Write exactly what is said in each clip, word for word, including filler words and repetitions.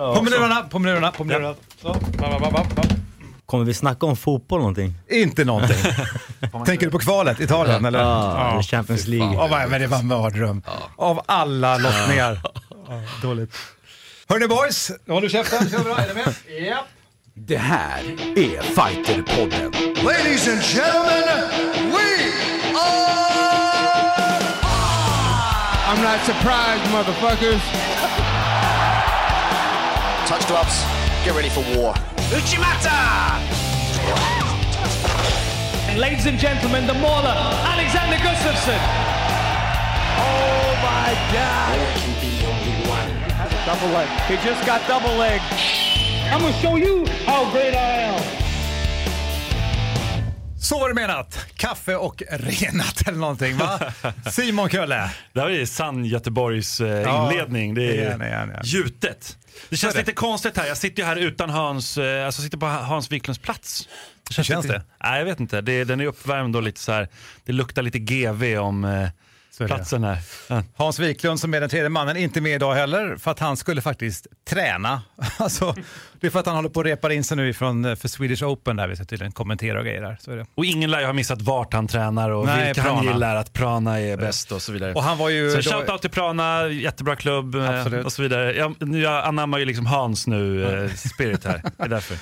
Ja, på minuterna, på minuterna, på minuterna. Ja. Så. Ba, ba, ba, ba. Kommer vi snacka om fotboll någonting? Inte någonting. Tänker du på kvalet, Italien? Eller? Ja, ja. Champions League. Ja, oh, men det var en mördröm. Ja. Av alla lottningar. Ja. Ja, dåligt. Hörrni boys, håller du käften? Kör bra, är ni med? Japp. Det här är Fighterpodden. Ladies and gentlemen, we are... I'm not surprised, motherfuckers. Touch gloves, get ready for war. Uchimata! And ladies and gentlemen, the mauler, Alexander Gustafsson. Oh my God! There can be only one. Double leg. He just got double leg. I'm gonna show you how great I am. Så var det menat. Kaffe och renat eller någonting, va? Simon Kölle. Det här är sann Göteborgs inledning. Det är igen, igen, igen. Gjutet. Det känns lite konstigt här. Jag sitter ju här utan Hans, alltså sitter på Hans Wiklunds plats. Det känns, känns det? det? Nej, jag vet inte. Det, den är uppvärmd och lite så här. Det luktar lite G V om platsen här. Ja. Hans Wiklund som är den tredje mannen inte med idag heller, för att han skulle faktiskt träna. Alltså, det är för att han håller på att repa in sig nu från, för Swedish Open där vi ska tydligen kommentera och grejer där. Så är det. Och ingen lär ju ha missat vart han tränar och Nej, vilka Prana. Han gillar, att Prana är bäst och så vidare. Och han var ju så då... shoutout till Prana, jättebra klubb. Absolut. Och så vidare. Jag, jag anammar ju liksom Hans nu, mm. spirit här. Det är därför.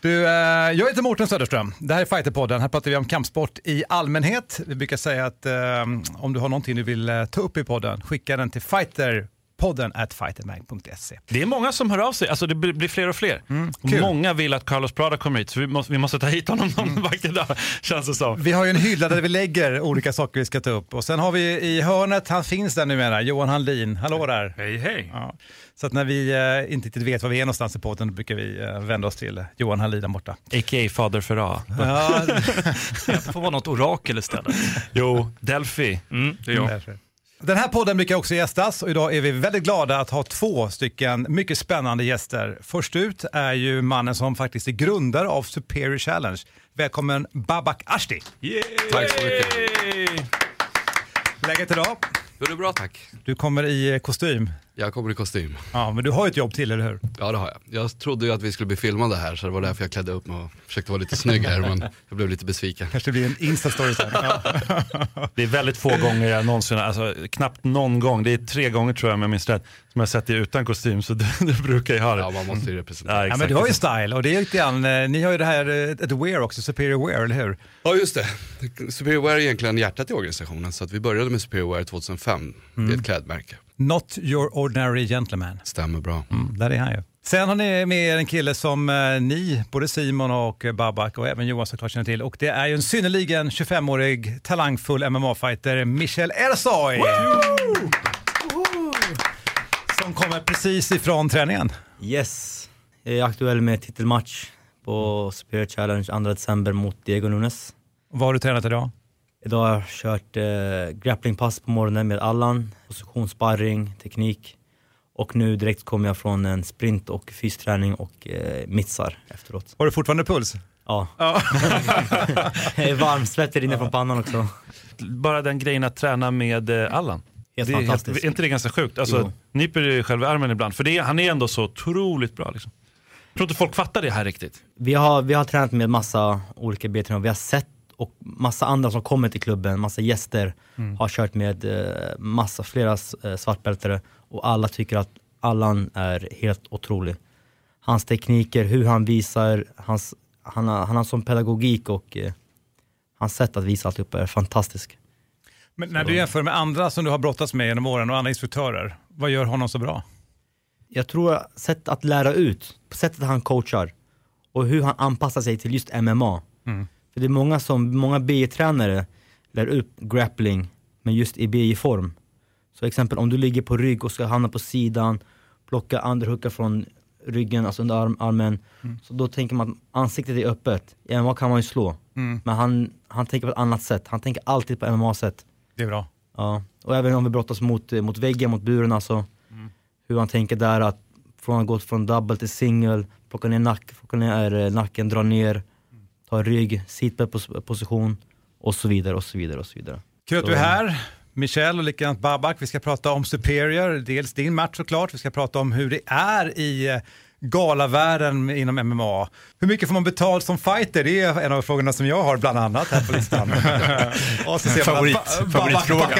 Du, jag heter Morten Söderström. Det här är Fighterpodden. Här pratar vi om kampsport i allmänhet. Vi brukar säga att um, om du har någonting du vill ta upp i podden, skicka den till fighterpodden at fightermag punkt se. Det är många som hör av sig. Alltså det blir fler och fler. Mm, många vill att Carlos Prada kommer hit, så vi måste, vi måste ta hit honom någon mm. vacker dag, känns det som. Vi har ju en hylla där vi lägger olika saker vi ska ta upp. Och sen har vi i hörnet, han finns där numera, Johan Halldin. Hallå där. Hej, hej. Ja. Så att när vi eh, inte riktigt vet var vi är någonstans i podden, brukar vi eh, vända oss till Johan Halldin där borta. A K A Fader Ferra. Ja, det får vara något orakel istället. Jo, Delphi. Mm, det är jag. Delphi. Den här podden brukar också gästas och idag är vi väldigt glada att ha två stycken mycket spännande gäster. Först ut är ju mannen som faktiskt är grundare av Superior Challenge. Välkommen Babak Ashti. Yay! Tack så mycket. Läget idag? Jo, det är bra, tack. Du kommer i kostym. Jag kommer i kostym. Ja, men du har ju ett jobb till, eller hur? Ja, det har jag. Jag trodde ju att vi skulle bli filmade här, så det var därför jag klädde upp mig och försökte vara lite snygg här, men jag blev lite besviken. Kanske blir en Insta-story sen. Ja. Det är väldigt få gånger jag någonsin, alltså knappt någon gång, det är tre gånger tror jag om jag minns rätt, som jag sett dig utan kostym, så du, du brukar ju ha det. Ja, man måste ju representera. Ja, ja, men du har ju style, och det är lite grann, ni har ju det här, ett wear också, Superior Wear, eller hur? Ja, just det. Superior Wear är egentligen hjärtat i organisationen, så att vi började med Superior Wear tjugohundrafem, mm. det är ett klädmärke. Not your ordinary gentleman. Stämmer bra. Mm, där är han ju. Sen har ni med er en kille som eh, ni, både Simon och Babak och även Johan såklart känner till. Och det är ju en synnerligen tjugofemårig talangfull M M A-fighter, Michel Ersoy. Som kommer precis ifrån träningen. Yes, jag är aktuell med titelmatch på Superior Challenge andra december mot Diego Nunes. Vad har du tränat idag? Idag har jag kört eh, grapplingpass på morgonen med Allan, positionssparring, teknik. Och nu direkt kommer jag från en sprint- och fysträning och eh, mittsar efteråt. Har du fortfarande puls? Ja. ja. Jag är varm, svettig inne ja. från pannan också. Bara den grejen att träna med eh, Allan. Helt det är fantastiskt. Helt, är inte det ganska sjukt? Alltså, jo. Nyper dig själv i armen ibland. För det är, han är ändå så otroligt bra liksom. Jag tror inte folk fattar det här riktigt. Vi har, vi har tränat med massa olika B-tränare. Vi har sett och massa andra som kommer till klubben, massa gäster mm. har kört med eh, massa flera eh, svartbältare och alla tycker att Allan är helt otrolig. Hans tekniker, hur han visar, hans, han, har, han har sån pedagogik och eh, hans sätt att visa allt upp är fantastisk. Men när så, du jämför med andra som du har brottats med genom åren och andra instruktörer, vad gör honom så bra? Jag tror sätt att lära ut, sättet han coachar och hur han anpassar sig till just M M A. Mm. Det är många som många B I-tränare lär upp grappling men just i B I-form. Så exempel om du ligger på rygg och ska hamna på sidan, plocka underhuckar från ryggen, alltså under arm, armen. Mm. Så då tänker man att ansiktet är öppet. I M M A kan man ju slå. Mm. Men han, han tänker på ett annat sätt. Han tänker alltid på M M A-sätt. Det är bra. Ja. Och även om vi brottas mot, mot väggen, mot buren. Alltså, mm. hur han tänker där att från att gå från double till single, plocka ner, nack, plocka ner nacken, dra ner. Ta rygg, sitta på position och så vidare och så vidare och så vidare. Kul att du är här. Michel och likadant Babak. Vi ska prata om Superior, dels din match såklart. Vi ska prata om hur det är i galavärlden inom M M A. Hur mycket får man betalt som fighter? Det är en av frågorna som jag har bland annat här på listan. Och så ser Favorit, man favoritfrågan.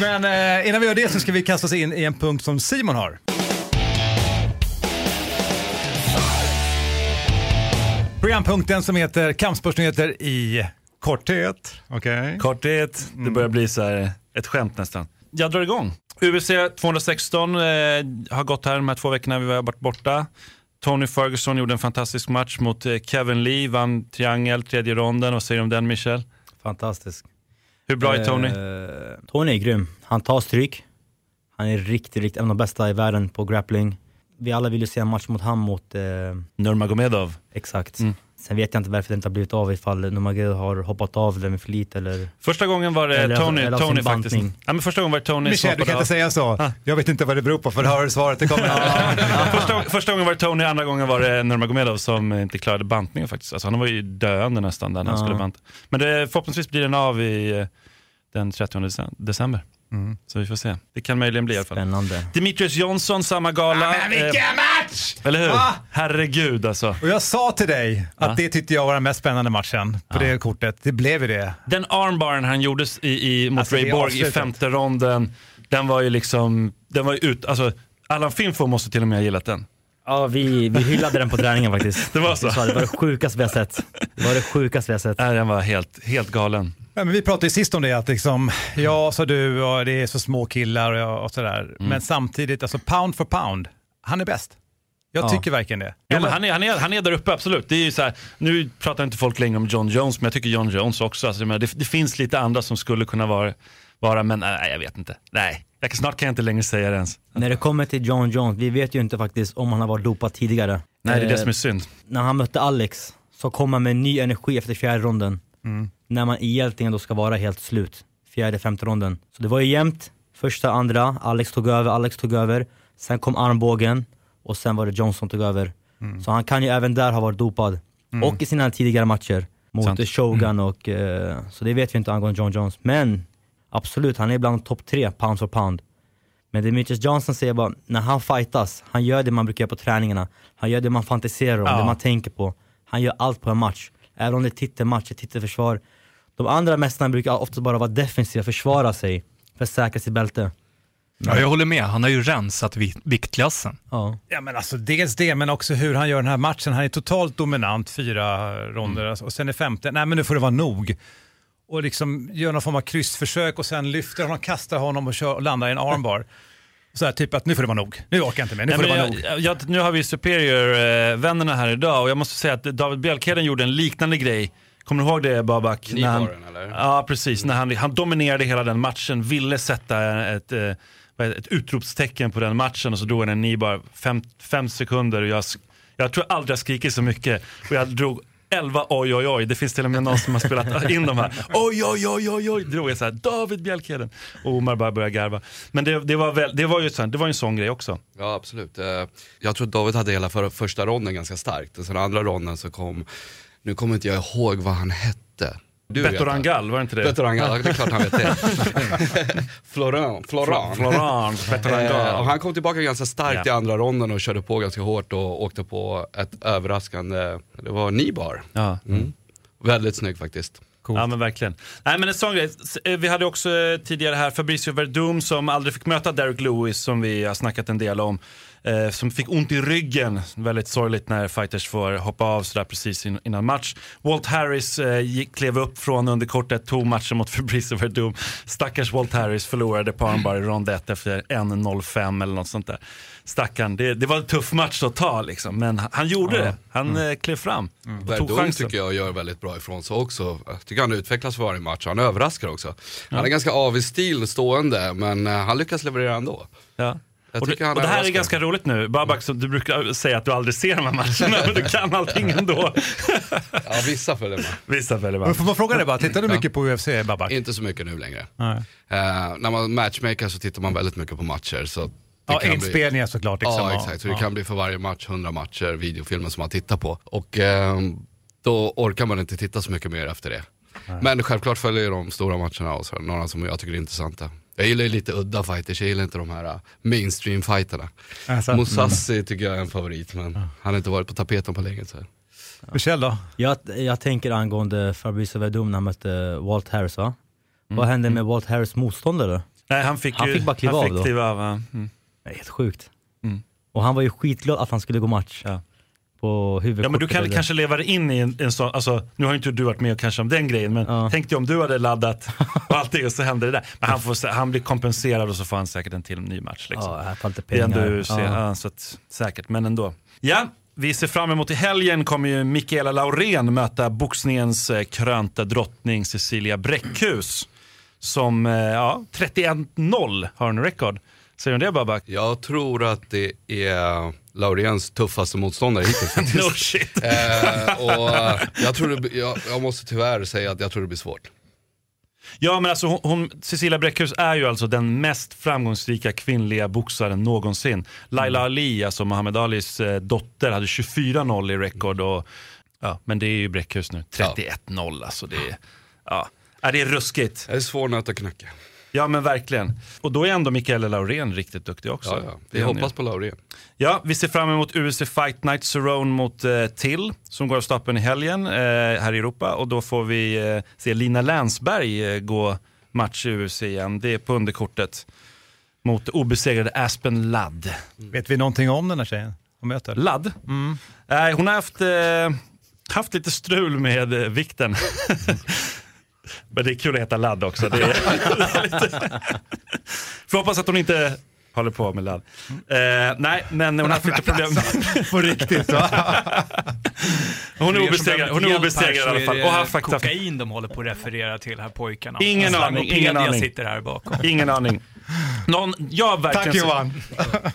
Men eh, innan vi gör det så ska vi kasta oss in i en punkt som Simon har. Programpunkten som heter Kampsportsnyheter i korthet. Okay. Korthet, det börjar bli så här ett skämt nästan. Jag drar igång. U F C tvåhundrasexton eh, har gått här de här två veckorna vi har varit borta. Tony Ferguson gjorde en fantastisk match mot eh, Kevin Lee, vann triangel, tredje ronden. Vad säger du om den, Michel? Fantastisk. Hur bra är Tony? Eh, Tony är grym. Han tar stryk. Han är riktigt, riktigt en av de bästa i världen på grappling. Vi alla vill ju se en match mot han mot... Eh... Nurmagomedov. Exakt. Mm. Sen vet jag inte varför det inte har blivit av ifall Nurmagomedov har hoppat av eller med flit eller... Första gången var det eller, Tony, eller Tony faktiskt. Ja, men första gången var det Tony Michel, som hoppade av. Du kan inte säga så. Ah. Jag vet inte vad det beror på för det har svaret. Det kommer. första, första gången var det Tony, andra gången var det Nurmagomedov som inte klarade bantningen faktiskt. Alltså han var ju döende nästan där när han ah. skulle banta. Men det, förhoppningsvis blir den av i den trettionde december. Mm. Så vi får se. Det kan möjligen bli i alla fall. Spännande. Demetrius Johnson, samma gala. Men vilken eh, match! Eller hur? Ah! Herregud alltså. Och jag sa till dig att ah. det tyckte jag var den mest spännande matchen på ah. det kortet. Det blev ju det. Den armbaren han gjordes i, i, mot alltså, Ray Borg i femte ronden, den var ju liksom, den var ju ut, alltså Allan Finfo måste till och med ha gillat den. Ja, vi, vi hyllade den på träningen faktiskt. Det var så. Det var det sjukaste vi har sett. Det var det sjukaste vi har sett. Nej, den var helt, helt galen. Ja, men vi pratade ju sist om det att liksom, ja så du och det är så små killar och, och sådär. Mm. Men samtidigt, alltså pound for pound, han är bäst. Jag ja. tycker verkligen det. Ja, men han, är, han, är, han är där uppe, absolut. Det är ju så här, nu pratar inte folk längre om John Jones, men jag tycker John Jones också. Alltså, det, det finns lite andra som skulle kunna vara, vara men nej, jag vet inte. Nej. Jag kan, snart kan jag inte längre säga det ens. När det kommer till John Jones, vi vet ju inte faktiskt om han har varit dopad tidigare. Nej, det är det som är synd. Eh, när han mötte Alex så kom han med ny energi efter fjärde ronden. Mm. När man egentligen då ska vara helt slut. Fjärde, femte ronden. Så det var ju jämnt. Första, andra. Alex tog över, Alex tog över. Sen kom armbågen. Och sen var det Johnson tog över. Mm. Så han kan ju även där ha varit dopad. Mm. Och i sina tidigare matcher. Mot sant. Shogun mm. och... Eh, så det vet vi inte angående John Jones. Men... absolut, han är bland topp tre, pound for pound. Men Demetrius Johnson säger bara, när han fightas, han gör det man brukar göra på träningarna. Han gör det man fantiserar om, ja. det man tänker på. Han gör allt på en match. Även om det är titelmatch, titelförsvar. De andra mästarna brukar ofta bara vara defensiva, försvara sig för att säkra sitt bälte. Ja, jag håller med. Han har ju rensat viktklassen. Ja. Ja, men alltså dels det, men också hur han gör den här matchen. Han är totalt dominant, fyra ronder. Mm. Och sen är femte, nej men nu får det vara nog. Och liksom gör någon form av kryssförsök och sen lyfter honom, kastar honom och, kör och landar i en armbar. Så här typ att nu får det vara nog. Nu orkar jag inte mer, nu får Nej, det vara jag, nog. Jag, nu har vi Superior-vännerna här idag och jag måste säga att David Bielkheden gjorde en liknande grej. Kommer du ihåg det, Babak? När han, eller? Ja, precis. När han, han dominerade hela den matchen, ville sätta ett, ett, ett utropstecken på den matchen och så drog han en knee bar fem, fem sekunder. Och jag, jag tror aldrig jag skriker så mycket och jag drog... elva, oj, oj, oj. Det finns till och med någon som har spelat in de här. Oj, oj, oj, oj, oj. Drog jag så här, David Bielkheden. Och Omar bara började garva. Men det, det, var, väl, det var ju så, det var en sån grej också. Ja, absolut. Jag tror David hade hela för, första ronden ganska starkt. Och sen andra ronden så kom, nu kommer inte jag ihåg vad han hette. Du Beto Rangel, var det inte det? Beto Rangel, det är klart han vet det. Floran, Floran. Floran, Beto Rangel. Eh, och han kom tillbaka ganska starkt yeah. i andra ronden och körde på ganska hårt och åkte på ett överraskande, det var nibar. Ja. Mm. Väldigt snygg faktiskt. Coolt. Ja men verkligen. Nej men en sån grej, vi hade också tidigare här Fabrício Werdum som aldrig fick möta Derek Lewis som vi har snackat en del om. Eh, som fick ont i ryggen. Väldigt sorgligt när fighters får hoppa av sådär precis in, innan match. Walt Harris eh, gick, klev upp från underkortet, tog matchen mot Fabrício Werdum. Stackars Walt Harris förlorade på en bara i rond ett efter en noll fem eller något sånt där. Stackarn, det, det var en tuff match att ta liksom. Men han, han gjorde ja. det, han mm. klev fram mm. och tog Werdum chansen. Tycker jag gör väldigt bra ifrån sig också. Jag tycker han utvecklas för varje match, han överraskar också. Han ja. är ganska av i stil stående, men han lyckas leverera ändå. Ja. Och, du, och det här är ganska roligt nu. Babak, så du brukar säga att du aldrig ser de här matcherna, men du kan allting ändå. Ja, vissa följer man. Vissa följer man. Men får man fråga dig bara, tittar du mycket på U F C, Babak? Inte så mycket nu längre. Nej. Uh, när man matchmaker så tittar man väldigt mycket på matcher. Så ja, inspelningar bli... såklart. Liksom. Ja, exakt. Så ja. det kan bli för varje match hundra matcher, videofilmer som man tittar på. Och uh, då orkar man inte titta så mycket mer efter det. Nej. Men självklart följer jag de stora matcherna och så, några som jag tycker är intressanta. Jag gillar ju lite udda fighters, jag gillar inte de här mainstream-fighterna. Alltså, Mousasi mm. tycker jag är en favorit, men ja. han har inte varit på tapeten på länge så. Ja. Michel då? Jag, jag tänker angående Fabrício Werdum när han mötte Walt Harris, va? Mm. Vad hände med Walt Harris motståndare? Nej, han fick, han ju, fick bara kliva han av, fick kliva av mm. Det är helt sjukt. Mm. Och han var ju skitglad att han skulle gå match. Ja. På huvudkortet. Ja, men du kan eller? kanske leva in i en, en sån... Alltså, nu har inte du varit med kanske om den grejen, men ja. tänk dig om du hade laddat och allt det och så hände det där. Men han, får, han blir kompenserad och så får han säkert en till en ny match. Liksom. Ja, här får inte pengar. Du ser, ja. Ja, så att, säkert, men ändå. Ja, vi ser fram emot i helgen kommer ju Mikaela Laurén möta boxningens krönta drottning Cecilia Brækhus. Som, ja, trettioen noll har en rekord. Säger du det, Babak? Jag tror att det är Lauréns tuffaste motståndare hittills. No shit. eh, och jag, tror det, jag, jag måste tyvärr säga att jag tror det blir svårt. Ja, men alltså hon, hon, Cecilia Brækhus är ju alltså den mest framgångsrika kvinnliga boxaren någonsin. Laila Ali, alltså Muhammad Alis eh, dotter, hade tjugofyra noll i rekord. Och, ja, men det är ju Brækhus nu. trettioen noll, alltså det är... Ja. Ja, det är ruskigt. Det är svårt att knacka. Ja, men verkligen. Och då är ändå Mikaela Laurén riktigt duktig också. Ja, ja. Vi hoppas på Laurén. Ja, vi ser fram emot U F C Fight Night Cerrone mot eh, Till, som går av stapeln i helgen eh, här i Europa. Och då får vi eh, se Lina Landsberg eh, gå match i U F C igen. Det är på underkortet mot obesegrade Aspen Ladd. Mm. Vet vi någonting om den här tjejen hon möter? Ladd? Mm. Eh, hon har haft, eh, haft lite strul med eh, vikten. Men det är kul att heta Ladd också. Det är, det är lite... Får hoppas att hon inte håller på med Ladd. Eh, nej, men hon har haft lite problem. På riktigt, va? Hon är obesegrad, hon är obesegrad i alla fall. Och har faktiskt kokain de håller på att referera till här pojkarna. Ingen aning, ingen aning. Sitter här bakom. Ingen aning. Någon jag verkligen Tack, Johan.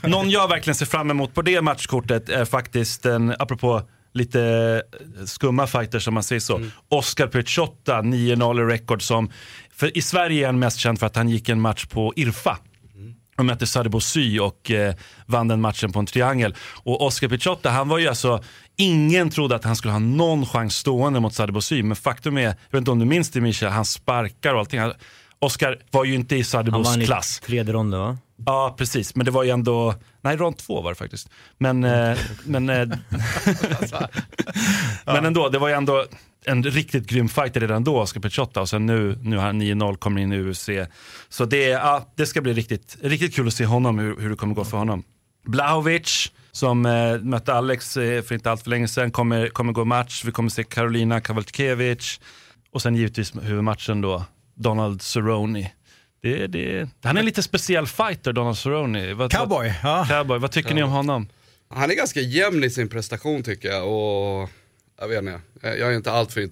Ser, någon jag verkligen ser fram emot på det matchkortet är faktiskt en, apropå lite skumma fighter som man säger så. Mm. Oskar Piechota, nio noll rekord, som för i Sverige är han mest känd för att han gick en match på I R F A. Mm. Han mötte Sade-Bosy och eh, vann den matchen på en triangel. Och Oskar Piechota, han var ju alltså, ingen trodde att han skulle ha någon chans stående mot Sade-Bosy, men faktum är, jag vet inte om du minns det, Mischa, han sparkar och allting. Han, Oskar var ju inte i Sade-Bosys klass. Han var i tredje ronden, va? Ja, precis. Men det var ju ändå... Nej, rond två var det faktiskt. Men, eh, men, eh, men ändå, det var ju ändå en riktigt grym fighter redan då, Oskar Piechota. Och sen nu, nu har han nio noll, kommer in i U F C. Så det, ja, det ska bli riktigt, riktigt kul att se honom, hur, hur det kommer gå för honom. Blachowicz, som eh, mötte Alex eh, för inte allt för länge sedan, kommer, kommer gå match. Vi kommer se Karolina Kowalkiewicz. Och sen givetvis huvudmatchen då, Donald Cerrone. Det, det. Han är en lite speciell fighter, Donald Cerrone. Vad, Cowboy, vad, ja. Cowboy. Vad tycker ja. ni om honom? Han är ganska jämn i sin prestation tycker jag. Och jag vet inte, jag är inte allt för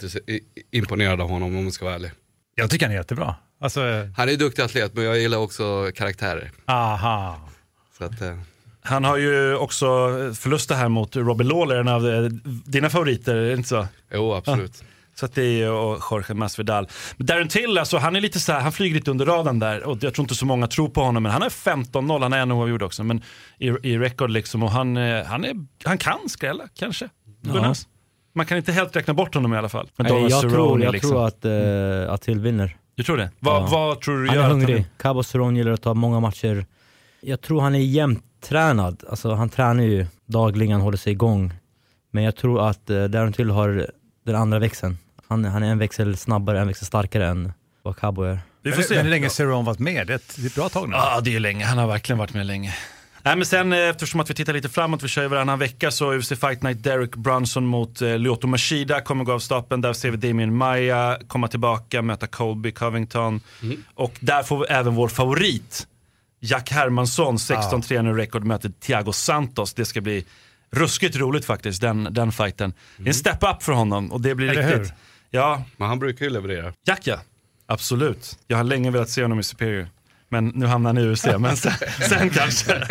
imponerad av honom om man ska vara ärlig. Jag tycker han är jättebra. Alltså, han är duktig atlet, men jag gillar också karaktärer. Aha. Så att, eh. Han har ju också förlust här mot Robbie Lawler, en av dina favoriter, är det inte så? Jo, absolut. Ja. Så att det är, och Jorge Masvidal. Men Darren Till, alltså, han är lite så här, han flyger lite under radarn där. Och jag tror inte så många tror på honom, men han är femton noll, han är en oavgjord också. Men i, i rekord liksom, och han, han, är, han kan skrälla, kanske. Ja. Man kan inte helt räkna bort honom i alla fall. Men Nej, jag Cerrone, tror, jag liksom. tror att, eh, att Till vinner. Du tror det? Va, ja. Vad tror du gör? Han är hungrig. Cabo Cerrone gillar att ta många matcher. Jag tror han är jämt tränad. Alltså, han tränar ju dagligen, håller sig igång. Men jag tror att eh, Darren Till har den andra växeln. Han, han är en växel snabbare, en växel starkare än vad Cabo är. Vi får se. Men hur länge Cerrone varit med? Det är ett, det är ett bra tag nu. Ja, ah, det är länge. Han har verkligen varit med länge. Nej, men sen, eftersom att vi tittar lite framåt, vi kör varannan vecka, så U F C Fight Night Derek Brunson mot eh, Lyoto Machida kommer gå av stapeln. Där ser vi Damien Maia komma tillbaka, möta Colby Covington. Mm. Och där får vi även vår favorit Jack Hermansson, sexton tre nu rekord, möter Thiago Santos. Det ska bli ruskigt roligt faktiskt, den, den fighten. Det är en step up för honom och det blir Eller riktigt... Hur? Ja, men han brukar ju leverera. Jack, ja. Absolut. Jag har länge velat se honom i Superior. Men nu hamnar han i U F C. Men sen, sen kanske.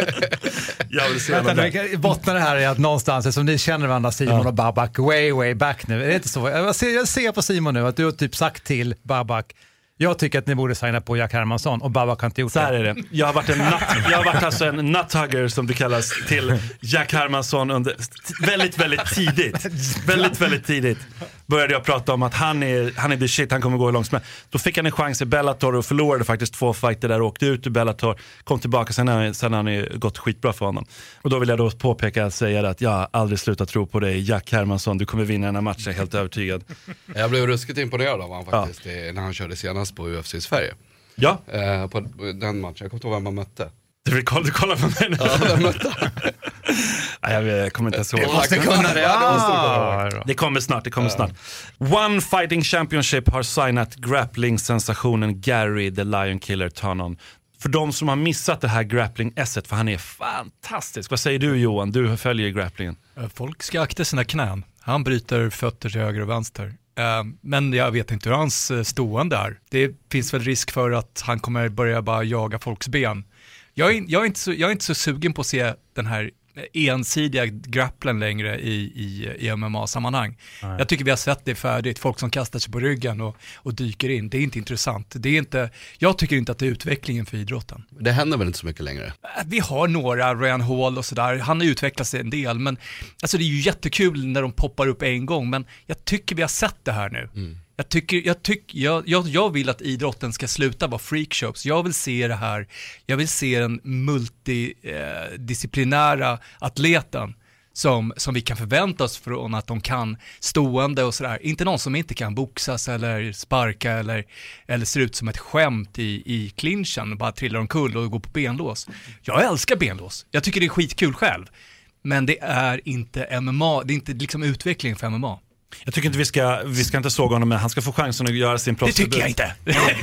Jag vill se honom där. Bottnar det här är att någonstans, som ni känner varandra, Simon ja. och Babak, way, way back nu. Är det inte så? Jag ser, jag ser på Simon nu att du har typ sagt till Babak, Jag tycker att ni borde signa på Jack Hermansson och Babak har inte gjort det. Så här är det. Jag har varit en nut, jag har varit alltså en nuthugger som det kallas till Jack Hermansson under väldigt väldigt tidigt. Väldigt väldigt tidigt började jag prata om att han är han är the shit, han kommer gå hur långt som helst. Då fick han en chans i Bellator och förlorade faktiskt två fighter där och åkte ut ur Bellator, kom tillbaka sen när sen han är gått skitbra för honom. Och då vill jag då påpeka säga att jag aldrig slutar tro på dig Jack Hermansson, du kommer vinna den här matchen, jag är helt övertygad. Jag blev ruskigt imponerad av han faktiskt ja. när han körde senast på U F C i Sverige. Ja, eh, på den matchen. Jag kommer inte ihåg vem man mötte. Du vill kolla, du kollar på mig nu. Ja, vem mötte? Nej, jag kommer inte ihåg. Det, ja. det kommer snart, det kommer ja. snart. One Fighting Championship har signat grappling-sensationen Gary the Lion Killer Tonon. För de som har missat det här grappling-esset, för han är fantastisk. Vad säger du, Johan? Du följer grapplingen. Folk ska akta sina knän. Han bryter fötter till höger och vänster. Men jag vet inte hur hans stående är. Det finns väl risk för att han kommer börja bara jaga folks ben. Jag är, jag är, inte, så, jag är inte så sugen på att se den här ensidiga grapplen längre i, i, i M M A-sammanhang. Nej. Jag tycker vi har sett det färdigt. Folk som kastar sig på ryggen och, och dyker in. Det är inte intressant. Det är inte, jag tycker inte att det är utvecklingen för idrotten. Det händer väl inte så mycket längre? Vi har några, Ryan Hall och sådär. Han har utvecklat sig en del. Men, alltså, det är ju jättekul när de poppar upp en gång. Men jag tycker vi har sett det här nu. Mm. Jag, tycker, jag, tycker, jag, jag, jag vill att idrotten ska sluta vara freakshows. Jag vill se det här. Jag vill se den multidisciplinära eh, atleten som, som vi kan förvänta oss från att de kan stående och sådär. Inte någon som inte kan boxas eller sparka eller, eller ser ut som ett skämt i, i clinchen och bara trillar omkull och går på benlås. Jag älskar benlås. Jag tycker det är skitkul själv. Men det är inte M M A. Det är inte liksom utveckling för M M A. Jag tycker inte vi ska, vi ska inte såga honom, men han ska få chansen att göra sin proffs. Det tycker jag inte.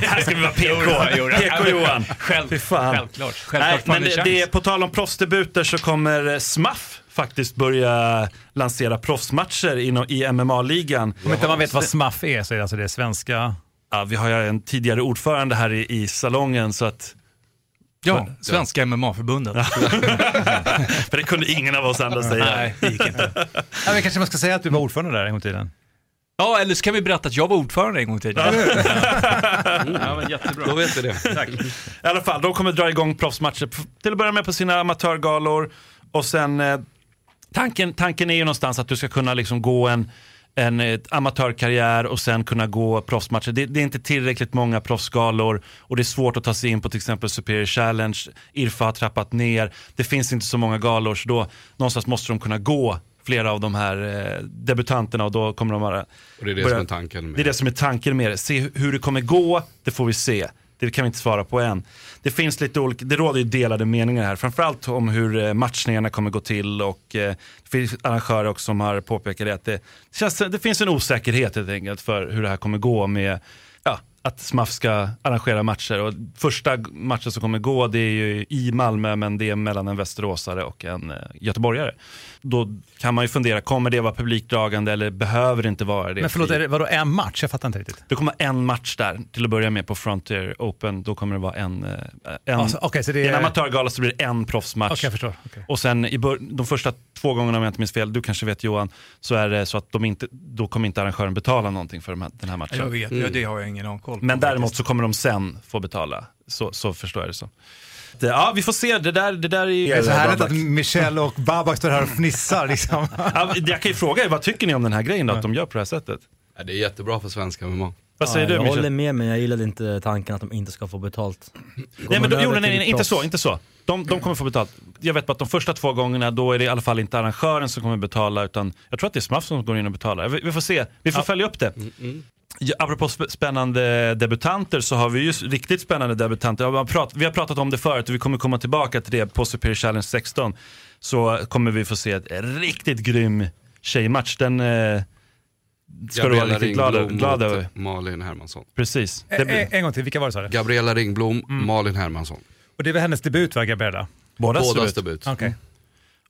Här ska vi vara P K. P K Johan. Själv, självklart. Självklart. Nej, men det, det är, på tal om proffsdebuter så kommer Smaff faktiskt börja lansera proffsmatcher inom, i M M A-ligan. Om inte man vet vad Smaff är så är det alltså det svenska. Ja, vi har ju en tidigare ordförande här i, i salongen så att... Ja, Svenska M M A-förbundet. För det kunde ingen av oss andra säga. Nej, det gick inte. Nej, men kanske man ska säga att du var ordförande där en gång i tiden. Ja, eller så kan vi berätta att jag var ordförande en gång i tiden. Ja, men jättebra. Då vet vi det. Tack. I alla fall, de kommer dra igång proffsmatcher till att börja med på sina amatörgalor. Och sen, eh, tanken, tanken är ju någonstans att du ska kunna liksom gå en... en ett, amatörkarriär och sen kunna gå proffsmatcher. Det, det är inte tillräckligt många proffsgalor och det är svårt att ta sig in på till exempel Superior Challenge. I R F A har trappat ner. Det finns inte så många galor så då någonstans måste de kunna gå flera av de här eh, debutanterna och då kommer de vara... Och det är det börja, som är tanken med det. är det som är tanken med det. Se hur det kommer gå, det får vi se. Det kan vi inte svara på än. Det finns lite olika, det råder ju delade meningar här. Framförallt om hur matchningarna kommer gå till och eh, det finns arrangörer också som har påpekat det att det, känns, det finns en osäkerhet helt enkelt för hur det här kommer gå med ja, att Smaff ska arrangera matcher. Och första matchen som kommer gå det är ju i Malmö men det är mellan en västeråsare och en eh, göteborgare. Då kan man ju fundera, kommer det vara publikdragande eller behöver det inte vara det? Men förlåt, är det, vadå en match? Jag fattar inte riktigt. Det kommer en match där till att börja med på Frontier Open. Då kommer det vara en, en, alltså, okay, så det är... en amatörgala så blir det en proffsmatch. Okay, jag förstår. Okay. Och sen i bör- de första två gångerna om jag inte minns fel, du kanske vet Johan, så är det så att de inte, då kommer inte arrangören betala någonting för de här, den här matchen. Jag vet, mm. ja, det har jag ingen koll på. Men däremot så kommer de sen få betala. Så, så förstår jag det så. Ja, vi får se. Det där, det där är ju... Det är så härligt att Michel och Babak står här och fnissar. Liksom. Ja, jag kan ju fråga er, vad tycker ni om den här grejen då, att de gör på det här sättet? Ja, det är jättebra för svenska M M A. Vad säger ja, du, Michel? Jag håller med, men jag gillade inte tanken att de inte ska få betalt. Går nej, men då, jo, nej, nej, inte så, inte så. De, de kommer få betalt. Jag vet bara att de första två gångerna, då är det i alla fall inte arrangören som kommer betala, utan jag tror att det är Smaff som går in och betalar. Vi, vi får se. Vi får ja. följa upp det. Mm-mm. Apropå spännande debutanter så har vi ju riktigt spännande debutanter. Vi har pratat om det förut och vi kommer komma tillbaka till det på Superior Challenge sexton. Så kommer vi få se ett riktigt grym tjejmatch. Den eh, ska Gabriella du vara riktigt glad, glad över. Malin Hermansson. Precis. Det blir... En gång till, vilka var det så här? Gabriella Ringblom, mm. Malin Hermansson. Och det var hennes debut va, Gabriella? Bådas, Bådas debut. debut. Okej. Okay.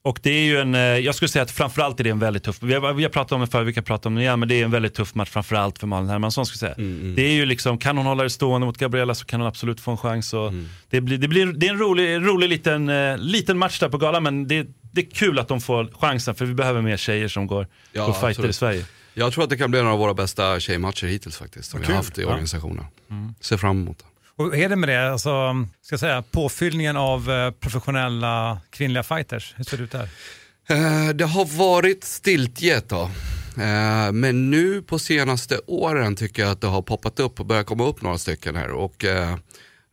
Och det är ju en, jag skulle säga att framförallt är det en väldigt tuff, vi har, vi har pratat om det förr, vi kan prata om det igen, men det är en väldigt tuff match framförallt för Malin Hermansson skulle säga. Mm, mm. Det är ju liksom, kan hon hålla det stående mot Gabriella så kan hon absolut få en chans och mm. det, blir, det, blir, det är en rolig, rolig liten, liten match där på galan men det, det är kul att de får chansen för vi behöver mer tjejer som går ja, och fighter absolut. I Sverige. Jag tror att det kan bli en av våra bästa tjejmatcher hittills faktiskt, som vi har haft i organisationen. Mm. Se fram emot det. Och hur är det med det? Alltså, ska jag säga, påfyllningen av professionella kvinnliga fighters, hur ser det ut där? Eh, det har varit stiltjet då. Eh, men nu på senaste åren tycker jag att det har poppat upp och börjar komma upp några stycken här. Och eh,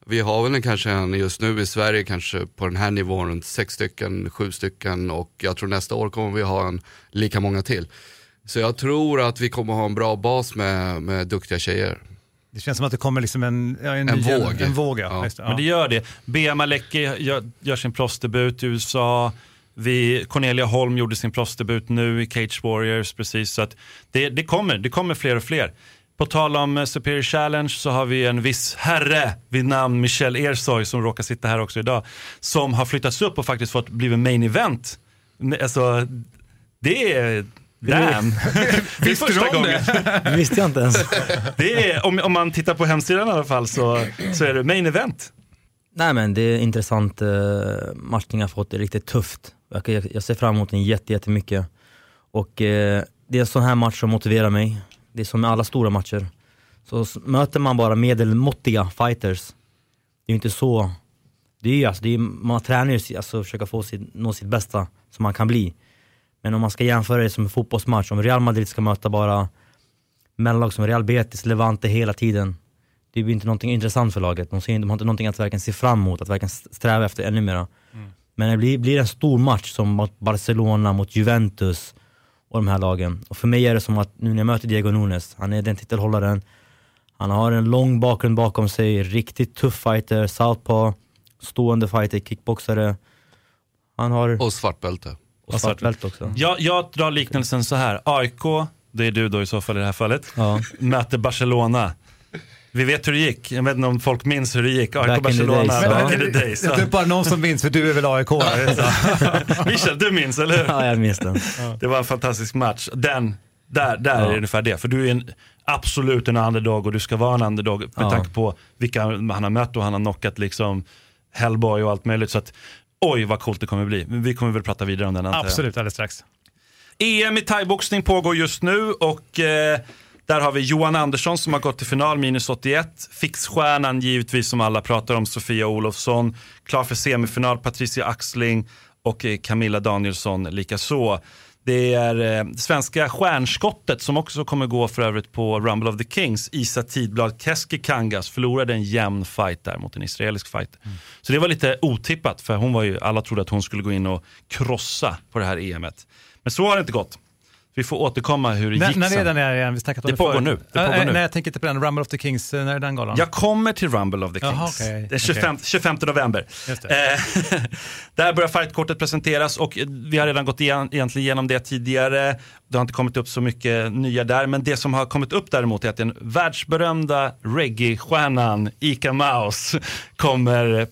vi har väl en, kanske en, just nu i Sverige kanske på den här nivån runt sex stycken, sju stycken. Och jag tror nästa år kommer vi ha en lika många till. Så jag tror att vi kommer ha en bra bas med, med duktiga tjejer. Det känns som att det kommer liksom en, ja, en, en ny, våg. En våg ja. Ja. Men det gör det. Bea Malecki gör, gör sin plåsdebut i U S A. Vi, Cornelia Holm gjorde sin plåsdebut nu i Cage Warriors. Precis, så att det, det, kommer, det kommer fler och fler. På tal om Superior Challenge så har vi en viss herre vid namn Michel Ersoy som råkar sitta här också idag. Som har flyttats upp och faktiskt fått blivit main event. Alltså, det är... Damn. Det är första gången. Det visste jag inte ens. Det är, om, om man tittar på hemsidan i alla fall så, så är det main event. Nej, men det är intressant. Uh, matchning har fått det riktigt tufft. Jag, jag, jag ser fram emot den jätte, jättemycket. Och uh, det är en sån här match som motiverar mig. Det är som med alla stora matcher. Så möter man bara medelmåttiga fighters. Det är ju inte så. Det är, alltså, det är, man tränar ju alltså, försöka få sitt, nå sitt bästa som man kan bli. Men om man ska jämföra det som en fotbollsmatch, om Real Madrid ska möta bara mellanlag som Real Betis, Levante hela tiden, det blir inte någonting intressant för laget. De, ser, de har inte någonting att verkligen se fram emot, att verkligen sträva efter ännu mer. Mm. Men det blir, blir en stor match som Barcelona mot Juventus och de här lagen. Och för mig är det som att nu när jag möter Diego Nunes, han är den titelhållaren, han har en lång bakgrund bakom sig, riktigt tuff fighter, southpaw, stående fighter, kickboxare. Han har... Och svartbälte. Och svartbält också. Jag, jag drar liknelsen så här. A I K, det är du då i så fall i det här fallet, ja. Möter Barcelona. Vi vet hur det gick. Jag vet inte om folk minns hur det gick. A I K Barcelona. Det är bara någon som minns, för du är väl A I K. Michel, du minns, eller hur? Ja, jag minns den. Det var en fantastisk match. Den, där där ja. Är det ungefär det. För du är en, absolut en underdog och du ska vara en underdog med ja. Tanke på vilka han har mött och han har knockat liksom Hellboy och allt möjligt. Så att oj, vad coolt det kommer bli. Vi kommer väl prata vidare om den. Absolut, alldeles strax. E M i thaiboxning pågår just nu och eh, där har vi Johan Andersson som har gått till final, minus åttioett. Fixstjärnan givetvis som alla pratar om, Sofia Olofsson. Klar för semifinal, Patricia Axling och eh, Camilla Danielsson likaså. Det är eh, svenska stjärnskottet som också kommer gå för övrigt på Rumble of the Kings. Isa Tidblad Keski Kangas förlorade en jämn fight där mot en israelisk fighter. Mm. Så det var lite otippat för hon var ju, alla trodde att hon skulle gå in och krossa på det här E M-et. Men så har det inte gått. Vi får återkomma hur det men, gick när sen. När är igen? Vi det, det pågår nu. Det äh, pågår äh, nu. Nej, jag tänker inte på den. Rumble of the Kings, när är den galan? Jag kommer till Rumble of the Kings. Aha, okay. Den tjugofemte, okay. tjugofemte november. Just det. Eh, där börjar fightkortet presenteras och vi har redan gått igen, egentligen igenom det tidigare. Det har inte kommit upp så mycket nya där. Men det som har kommit upp däremot är att den världsberömda reggae-stjärnan Ika Mouse kommer eh,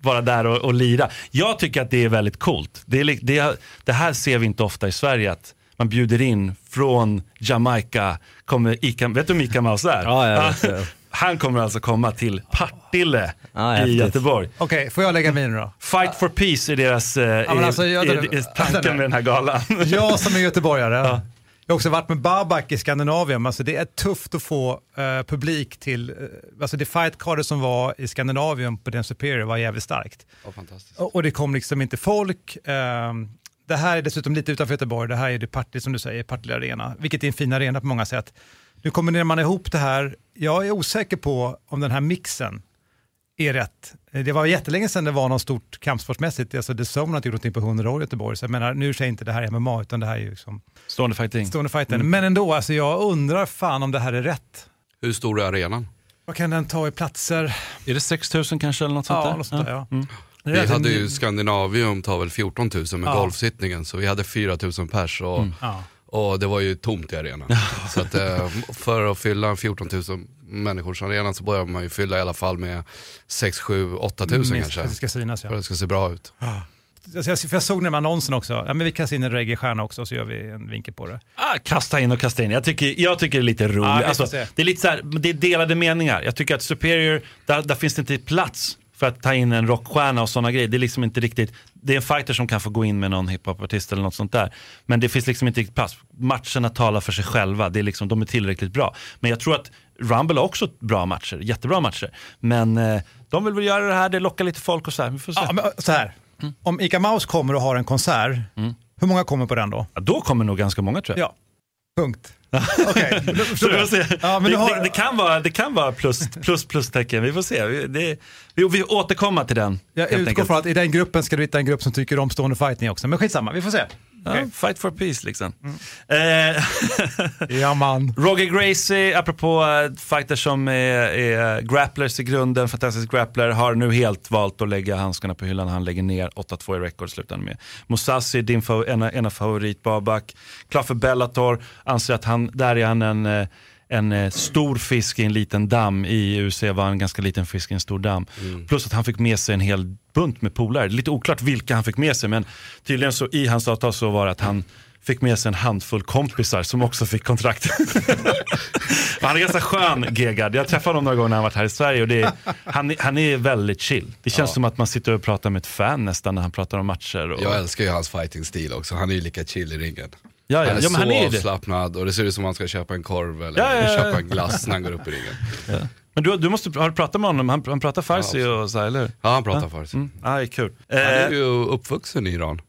vara där och, och lira. Jag tycker att det är väldigt coolt. Det, är, det, det här ser vi inte ofta i Sverige att man bjuder in från Jamaica, kommer Ika, vet du om Ika Mouse är? Ja, jag vet det. Han kommer alltså komma till Partille ah, i Göteborg. Okej, okay, får jag lägga min då? Fight for Peace är deras eh, ja, alltså, jag, är, är, är tanken med den här galan. Jag som är göteborgare, ja. Jag har också varit med Babak i Skandinavien. Alltså, det är tufft att få uh, publik till... Uh, alltså det fightcardet som var i Skandinavien på den Superior var jävligt starkt. Oh, fantastiskt. Och, och det kom liksom inte folk... Uh, Det här är dessutom lite utanför Göteborg. Det här är det Partille, som du säger, Partille Arena. Vilket är en fin arena på många sätt. Nu kombinerar man ihop det här. Jag är osäker på om den här mixen är rätt. Det var jättelänge sedan det var något stort kampsportsmässigt. Alltså The Zone har inte gjort någonting på hundra år i Göteborg. Så jag menar, nu säger inte det här M M A utan det här är ju liksom... Stående fighting. Stående fighting. Mm. Men ändå, alltså jag undrar fan om det här är rätt. Hur stor är arenan? Vad kan den ta i platser? Är det sex tusen kanske eller något sånt där? Ja, något sånt där, ja. ja. Mm. Vi hade ju Skandinavium tar väl fjorton tusen med ja. Golfsittningen, så vi hade fyra tusen pers och, mm. ja. och det var ju tomt i arenan. Så att, för att fylla fjorton tusen människors arenan så börjar man ju fylla i alla fall med sex, sju, åtta tusen minst, kanske. Det ska synas, ja. För att det ska se bra ut. Ja. Jag, för jag såg den annonsen också. Ja, men vi kastar in en reggae-stjärna också så gör vi en vinkel på det. Ah, kasta in och kasta in. Jag tycker, jag tycker det är lite roligt. Ah, alltså, det är lite så här, det är delade meningar. Jag tycker att Superior, där, där finns det inte plats För att ta in en rockstjärna och sådana grejer, det är liksom inte riktigt. Det är en fighter som kan få gå in med någon hiphopartist eller något sånt där, men det finns liksom inte riktigt plats. Matcherna talar för sig själva, det är liksom, de är tillräckligt bra. Men jag tror att Rumble har också bra matcher, jättebra matcher. Men eh, de vill väl göra det här, det lockar lite folk och så här. Vi får se. Ja, men, så här. Mm. Om Ica Mouse kommer och har en konsert, mm. hur många kommer på den då? Ja, då kommer nog ganska många, tror jag. Ja. Punkt. Okej. Det kan vara det kan vara plus plus plus tecken. Vi får se. Vi, det, vi, vi återkommer till den. Jag utgår enkelt. Från att i den gruppen ska du hitta en grupp som tycker om stående fighting också. Men skitsamma, vi får se. Okay. Ja, fight for peace liksom. Mm. Eh, ja man. Roger Gracie, apropå fighters som är, är grapplers i grunden, fantastisk grappler, har nu helt valt att lägga handskarna på hyllan. Han lägger ner åtta två i rekord, slutar med. Mousasi, din favor- ena, ena favorit, Babak, klar för Bellator, anser att han, där är han en, en stor fisk i en liten damm. I U F C var han en ganska liten fisk i en stor damm. Mm. Plus att han fick med sig en hel bunt med polare. Lite oklart vilka han fick med sig, men tydligen så i hans avtal så var det att han fick med sig en handfull kompisar som också fick kontrakt. Han är ganska skön, Gegard. Jag träffade honom några gånger när han varit här i Sverige, och det är, han, han är väldigt chill. Det känns ja. som att man sitter och pratar med ett fan nästan när han pratar om matcher. Och... Jag älskar ju hans fighting-stil också. Han är ju lika chill i ringen. Ja, ja. Han är ja, så han är avslappnad det. Och det ser ut som att han ska köpa en korv eller ja, ja, ja. köpa en glass när han går upp i ringen. Ja. Men du, du måste ha pratat med honom. Han, han pratar farsi ja, och så, eller hur? Ja, han pratar ja. farsi. Mm. Ah, det är kul. Han är ju uppvuxen i Iran.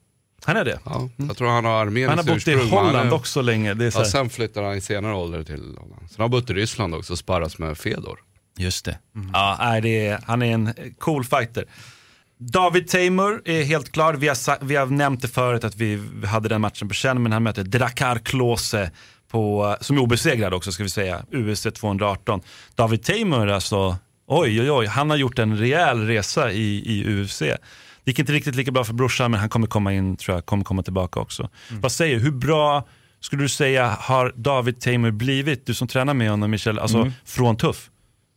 Han är det? Ja, jag tror han har armeniskt ursprung. Han har bott ursprung. i Holland är... också länge. Det är så ja, sen flyttade han i senare ålder till Holland. Sen har han bott i Ryssland också och sparras med Fedor. Just det. Mm. Ja, det är, han är en cool fighter. David Teymur är helt klar. Vi har, vi har nämnt det förut att vi hade den matchen på känn, men han möter Drakkar Klose på, som är obesegrad också, ska vi säga, U F C tvåhundraarton. David Teymur, alltså, oj oj oj, han har gjort en rejäl resa i, i U F C. Det gick inte riktigt lika bra för brorsan, men han kommer komma in, tror jag, kommer komma tillbaka också. Mm. Vad säger du? Hur bra skulle du säga har David Teymur blivit? Du som tränar med honom, Michel, alltså mm. från tuff.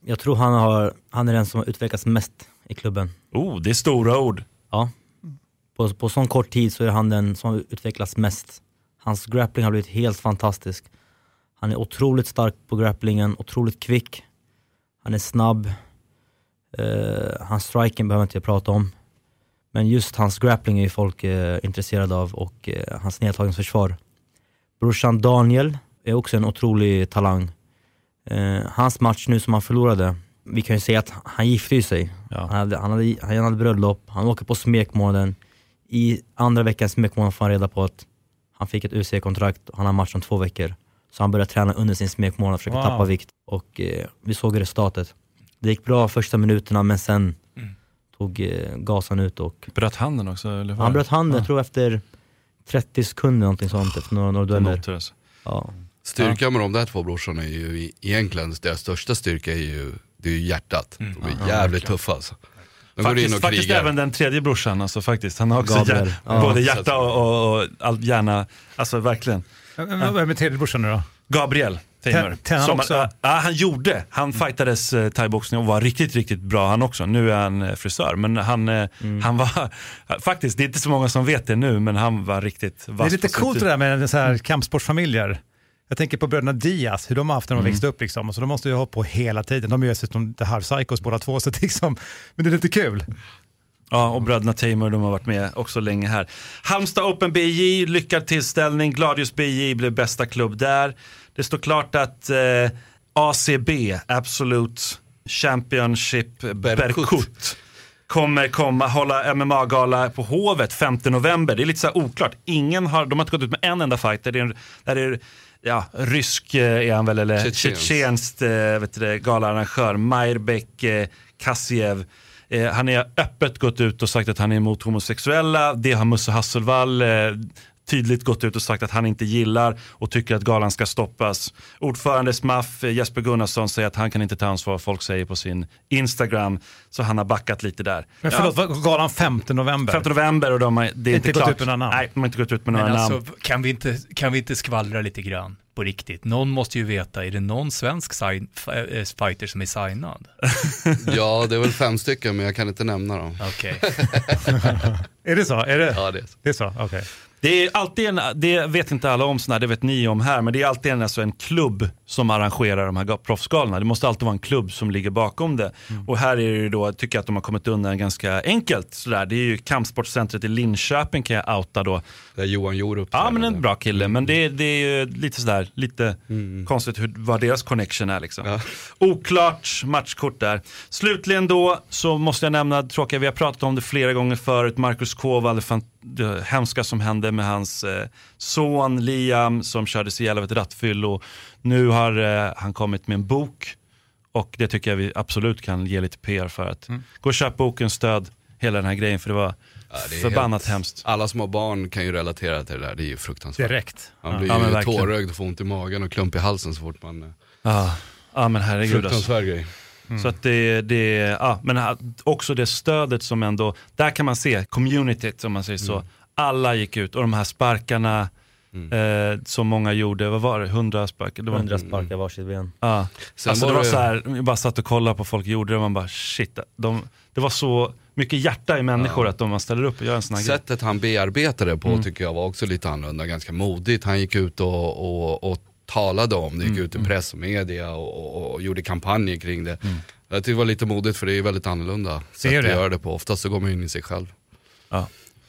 Jag tror han, har, han är den som har utvecklats mest i klubben. Oh, det är stora ord. Ja. På, på sån kort tid så är han den som utvecklas mest. Hans grappling har blivit helt fantastisk. Han är otroligt stark på grapplingen, otroligt kvick. Han är snabb. Uh, hans striking behöver inte jag prata om. Men just hans grappling är ju folk uh, intresserade av, och uh, hans nedtagningsförsvar. Brorsan Daniel är också en otrolig talang. Uh, hans match nu som han förlorade, vi kan ju säga att han gifte sig. Ja. Han, hade, han, hade, han hade bröllop, han åker på smekmånaden. I andra veckans smekmånad får han reda på att han fick ett U F C-kontrakt och han har match om två veckor. Så han började träna under sin smekmånad och försöka wow. tappa vikt. Och eh, vi såg resultatet. Det gick bra första minuterna, men sen mm. tog eh, gasen ut och... Bröt handen också? Eller han bröt handen, ja. tror jag, efter trettio sekunder någonting sånt. Efter några, några dueller. Ja. Styrkan ja. med de där två brorsorna är ju egentligen, deras största styrka är ju, det är ju hjärtat. Mm. De är ja, jävligt verkligen. tuffa alltså. De faktiskt, faktiskt även den tredje brorsan, alltså, faktiskt. Han har också hjär, ja. både hjärta och, och, och hjärna. Alltså verkligen. Vem är tredje brorsan nu då? Gabriel Teymur. Ja, han gjorde, han fightades eh, thaiboxning och var riktigt, riktigt bra han också. Nu är han eh, frisör, men han, eh, mm. han var, faktiskt, det är inte så många som vet det nu, men han var riktigt vass. Det är lite coolt det där med så här mm. kampsportsfamiljer. Jag tänker på bröderna Diaz, hur de har haft när de mm. växte upp liksom. Så de måste ju ha på hela tiden. De är ju dessutom det här psykos båda två, så liksom. Men det är lite kul. Ja, och bröderna Teymur, de har varit med också länge här. Halmstad Open B J, lyckad tillställning. Gladius B J blev bästa klubb där. Det står klart att eh, A C B, Absolute Championship Berkut, kommer komma hålla M M A-gala på Hovet femte november. Det är lite så här oklart. Ingen har, de har inte gått ut med en enda fighter. Det är, där är ja, rysk är han väl, eller tjetjensk eh, galaarrangör Majrbek eh, Kassiev. Eh, han är öppet gått ut och sagt att han är emot homosexuella. Det har Musse Hasselvall eh, tydligt gått ut och sagt att han inte gillar och tycker att galan ska stoppas. Ordförande Smaff, eh, Jesper Gunnarsson, säger att han kan inte ta ansvar vad folk säger på sin Instagram, så han har backat lite där. Men förlåt, ja. galan femte november? femte november, och de har, det är inte, inte klart. Gått ut med några namn. Nej, de har inte gått ut med några Men namn. Alltså, kan vi inte, kan vi inte skvallra lite grann? På riktigt. Någon måste ju veta, är det någon svensk sign, äh, fighter som är signad? Ja, det är väl fem stycken, men jag kan inte nämna dem. Okej. Okay. Är det så? Är det? Ja, det är så. Det är så? Okay. Det är alltid en, det vet inte alla om sådana, det vet ni om här, men det är alltid en, alltså en klubb som arrangerar de här proffsgalorna. Det måste alltid vara en klubb som ligger bakom det. Mm. Och här är det ju då, tycker jag att de har kommit undan ganska enkelt sådär. Det är ju Kampsportcentret i Linköping, kan jag outa då. Det är Johan Jorup. Ja, men en bra kille, men det, det är ju lite sådär, lite mm. konstigt hur, vad deras connection är liksom. Ja. Oklart matchkort där. Slutligen då så måste jag nämna, tråkiga, vi har pratat om det flera gånger förut, Marcus Kåvall, det hemska som hände med hans eh, son Liam som kördes ihjäl av ett rattfyll, och nu har eh, han kommit med en bok, och det tycker jag vi absolut kan ge lite P R för att mm. gå och köpa boken, stöd hela den här grejen, för det var ja, det förbannat helt hemskt. Alla små barn kan ju relatera till det där, det är ju fruktansvärt. Direkt. Man blir ja, ju tårögd och får ont i magen och klump i halsen så fort man... Ja, ja men herregud. Fruktansvärd grej. Mm. Så att det, det ja, men också det stödet som ändå, där kan man se communityt om man säger så. Mm. Alla gick ut, och de här sparkarna mm. eh, som många gjorde, vad var det? Hundra sparkar? Det var hundra sparkar mm. varsitt ben. Ja. Sen alltså var det, det var så här, jag bara satt och kollade på folk gjorde det, man bara shit, de, det var så mycket hjärta i människor ja. Att de ställer upp och gör en sån här sättet grej. Han bearbetade på mm. tycker jag var också lite annorlunda, ganska modigt. Han gick ut och, och, och talade om det, gick mm. ut i press och media och, och, och gjorde kampanjer kring det. Mm. Jag tyckte det var lite modigt, för det är väldigt annorlunda sätt att göra det på. Oftast så går man in i sig själv. Ja.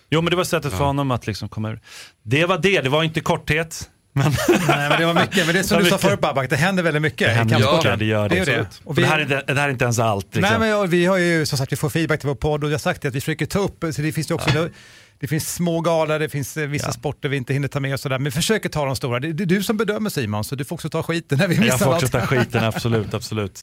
Jo, men det var sättet ja. För honom att liksom komma ur. Det var det, det var inte korthet. Men... Nej, men det var mycket. Men det är som du sa förut, Babak, det händer väldigt mycket. Det händer mycket, ja, det gör det. Det, det. Och vi... det, här är, det här är inte ens allt. Liksom. Nej, men jag, vi har ju som sagt, vi får feedback till vår podd, och jag har sagt det, att vi försöker ta upp, så det finns ju också... Ja. Det finns små galor, det finns vissa ja. Sporter vi inte hinner ta med och sådär. Men försöker ta de stora. Det är du som bedömer, Simon, så du får också ta skiten när vi missar allt. Jag får också ta skiten, absolut, absolut.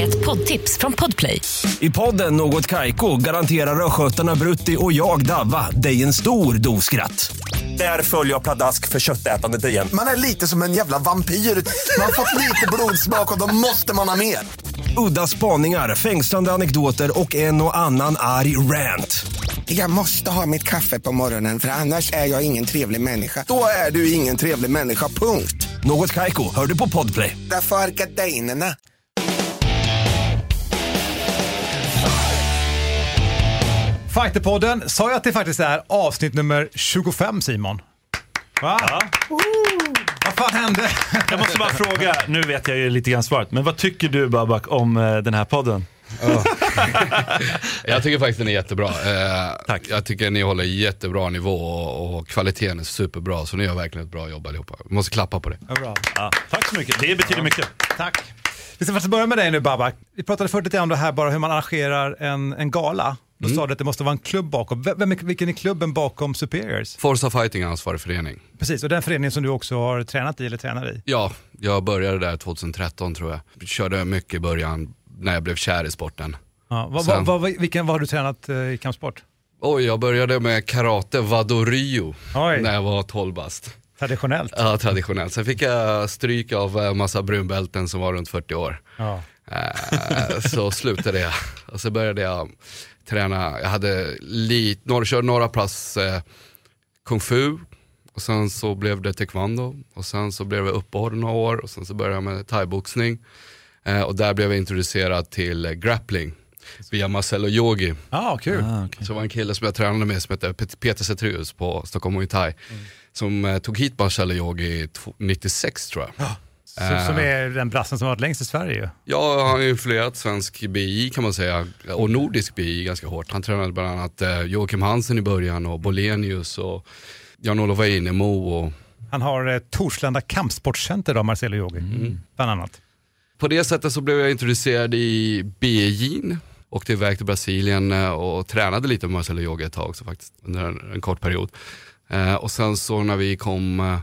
Ett poddtips från Podplay. I podden Något Kaiko garanterar röskötarna Brutti och jag Davva dig en stor doskratt. Där följer jag pladask för köttätandet igen. Man är lite som en jävla vampyr. Man har fått lite blodsmak och då måste man ha mer. Udda spaningar, fängslande anekdoter och en och annan arg rant. Jag måste ha mitt kaffe på morgonen, för annars är jag ingen trevlig människa. Då är du ingen trevlig människa, punkt. Något Kaiko, hör du på Podplay. Därför är gardinerna. Fighterpodden, sa jag att det faktiskt är avsnitt nummer tjugofem, Simon. Va? Ja. Vad fan hände? Jag måste bara fråga, nu vet jag ju lite grann svaret, men vad tycker du, Babak, om den här podden? Oh. Jag tycker faktiskt den är jättebra. eh, Tack. Jag tycker ni håller jättebra nivå, och, och kvaliteten är superbra. Så ni gör verkligen ett bra jobb allihopa. Vi måste klappa på det. Ja, bra. Ja, tack så mycket, det betyder ja. mycket. Tack. Vi ska faktiskt börja med dig nu, Babak. Vi pratade förut lite om det här, bara hur man arrangerar en, en gala. Då mm. sa du att det måste vara en klubb bakom. Vem, vilken är klubben bakom Superiors? Forza Fighting är ansvarig förening. Precis, och den föreningen som du också har tränat i eller tränar i. Ja, jag började där tjugotretton tror jag. Körde mycket i början när jag blev kär i sporten. Ja, vad, Sen, vad, vad, vilken, vad har du tränat eh, i kampsport? Oj, jag började med karate Wado Ryu när jag var tolv bast. Traditionellt? Ja, traditionellt. Sen fick jag stryk av en massa brunbälten som var runt fyrtio år. Ja. Eh, så slutade jag. Och så började jag träna. Jag hade lit, några, körde några pass eh, kung fu. Och sen så blev det taekwondo. Och sen så blev jag uppehåll några år. Och sen så började jag med thaiboxning. Eh, och där blev jag introducerad till eh, grappling via Marcelo Yogi. Ah, kul. Ah, okay. Så var en kille som jag tränade med som heter Peter Cetrius på Stockholm Muay Thai. Mm. Som eh, tog hit Marcelo Yogi nittiosex tror jag. Ah. Så, som är den brassen som har varit längst i Sverige. Ja, han har influerat svensk B I kan man säga. Och nordisk B I ganska hårt. Han tränade bland annat Joakim Hansen i början, och Bolenius och Jan-Olof Einemo och... Han har Torslanda kampsportcenter då, Marcelo Yogi mm. bland annat. På det sättet så blev jag introducerad i B I. Och det väg till Brasilien och tränade lite med Marcelo Yogi ett tag också faktiskt. Under en, en kort period. Och sen så när vi kom...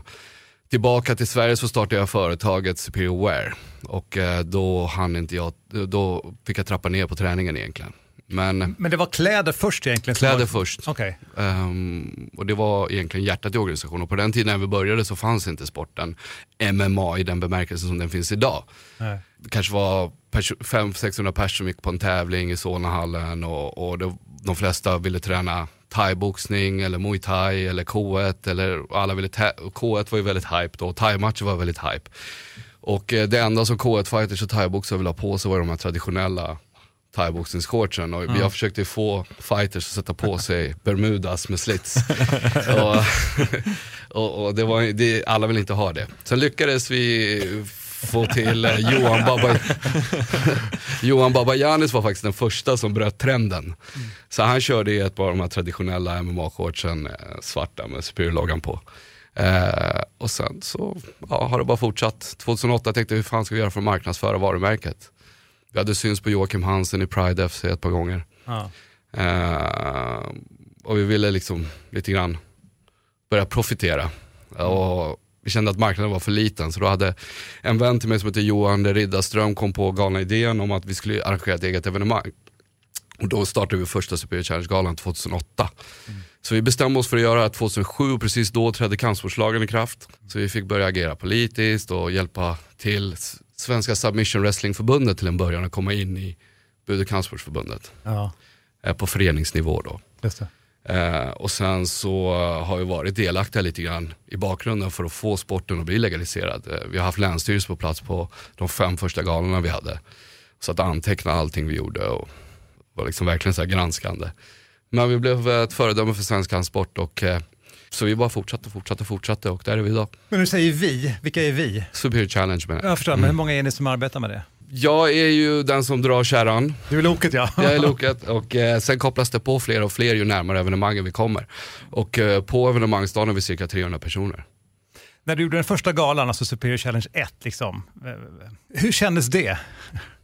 tillbaka till Sverige så startade jag företaget Superior Wear, och då hann inte jag, då fick jag trappa ner på träningen egentligen. Men, Men det var kläder först egentligen? Kläder var... först. Okay. Um, och det var egentligen hjärtat i organisationen. Och på den tiden när vi började så fanns inte sporten M M A i den bemärkelsen som den finns idag. Nej. Det kanske var fem hundra till sexhundra personer som gick på en tävling i Solnahallen, och, och det, de flesta ville träna thai-boxning eller muay thai eller K ett, eller alla ville ta- K ett var ju väldigt hype då, och thai-matcher var väldigt hype. Och eh, det enda som K ett-fighters och thai-boxare ville ha på sig var de här traditionella thaiboxningsshortsen. Och mm. jag försökte få fighters att sätta på sig Bermudas med slits. och, och, och det var, det, alla ville inte ha det. Sen lyckades vi få till eh, Johan Baba Johan Babayanis var faktiskt den första som bröt trenden. Mm. Så han körde i ett par av de här traditionella M M A-shortsen, eh, svarta med Superior-loggan på. Eh, och sen så ja, har det bara fortsatt. tjugohundraåtta tänkte jag, hur fan ska vi göra för att marknadsföra varumärket? Vi hade syns på Joakim Hansen i Pride F C ett par gånger. Ah. Eh, och vi ville liksom lite grann börja profitera. Mm. Och vi kände att marknaden var för liten. Så då hade en vän till mig som heter Johan Riddarström kom på galna idén om att vi skulle arrangera ett eget evenemang. Och då startade vi första Superior Challenge-galan tjugohundraåtta. Mm. Så vi bestämde oss för att göra tjugohundrasju och precis då trädde kampsportslagen i kraft. Så vi fick börja agera politiskt och hjälpa till Svenska Submission Wrestling-förbundet till en början att komma in i Bud- och kampsportsförbundet. Ja. På föreningsnivå då. Just det. Eh, och sen så har vi varit delaktiga lite grann i bakgrunden för att få sporten att bli legaliserad. Eh, vi har haft länsstyrelse på plats på de fem första galorna vi hade. Så att anteckna allting vi gjorde och var liksom verkligen så här granskande. Men vi blev ett föredöme för svensk kampsport och eh, så vi bara fortsatte och fortsatte och fortsatte och där är vi idag. Men nu säger vi, vilka är vi? Superior Challenge menar jag. Jag förstår, mm. men hur många är ni som arbetar med det? Jag är ju den som drar kärran. Du är loket, ja. Jag är loket och eh, sen kopplas det på fler och fler ju närmare evenemangen vi kommer. Och eh, på evenemangsdagen är vi cirka trehundra personer. När du gjorde den första galan, alltså Superior Challenge ett, liksom, hur kändes det?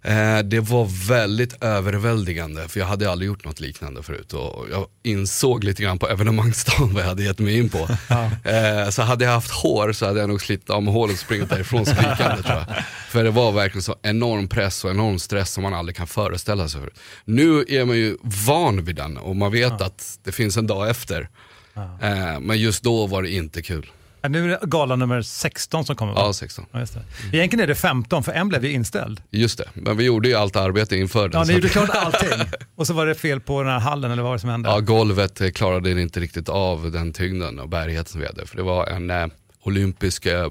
Eh, det var väldigt överväldigande, för jag hade aldrig gjort något liknande förut. Och jag insåg lite grann på evenemangsdagen vad jag hade gett mig in på. Ja. Eh, så hade jag haft hår så hade jag nog slitit av med hålet och springat därifrån skrikande, tror jag. För det var verkligen så enorm press och enorm stress som man aldrig kan föreställa sig förut. Nu är man ju van vid den och man vet ja. Att det finns en dag efter. Ja. Eh, men just då var det inte kul. Nu är det gala nummer sexton som kommer. Va? Ja, sexton. Ja, just det. Mm. Egentligen är det femton, för en blev ju inställd. Just det, men vi gjorde ju allt arbete inför den. Ja, ni gjorde klart allting. Och så var det fel på den här hallen eller vad var det som hände? Ja, golvet klarade inte riktigt av den tyngden och bärigheten som vi hade. För det var en eh, olympisk eh,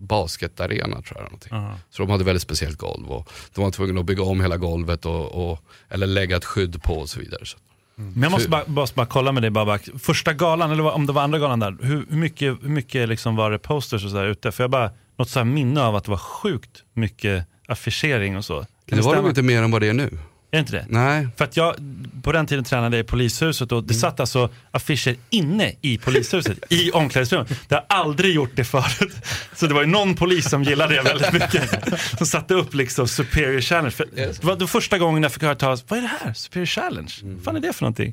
basketarena, tror jag. Någonting. Uh-huh. Så de hade väldigt speciellt golv. Och de var tvungna att bygga om hela golvet och, och, eller lägga ett skydd på och så vidare. Så. Mm. Men jag måste bara, bara, bara kolla med dig, Babak. Första galan, eller om det var andra galan där, hur, hur mycket, hur mycket liksom var det posters och så där ute? För jag bara något så här minne av att det var sjukt mycket affischering och så. Kan det, det var nog inte mer än vad det är nu. Är det inte det? Nej. För att jag på den tiden tränade i polishuset och det mm. satt alltså affischer inne i polishuset, i omklädningsrummet. Det har aldrig gjort det förut. Så det var ju någon polis som gillade det väldigt mycket. Som satte upp liksom Superior Challenge. För det var den första gången jag fick höra talas, vad är det här? Superior Challenge? Mm. Vad fan är det för någonting?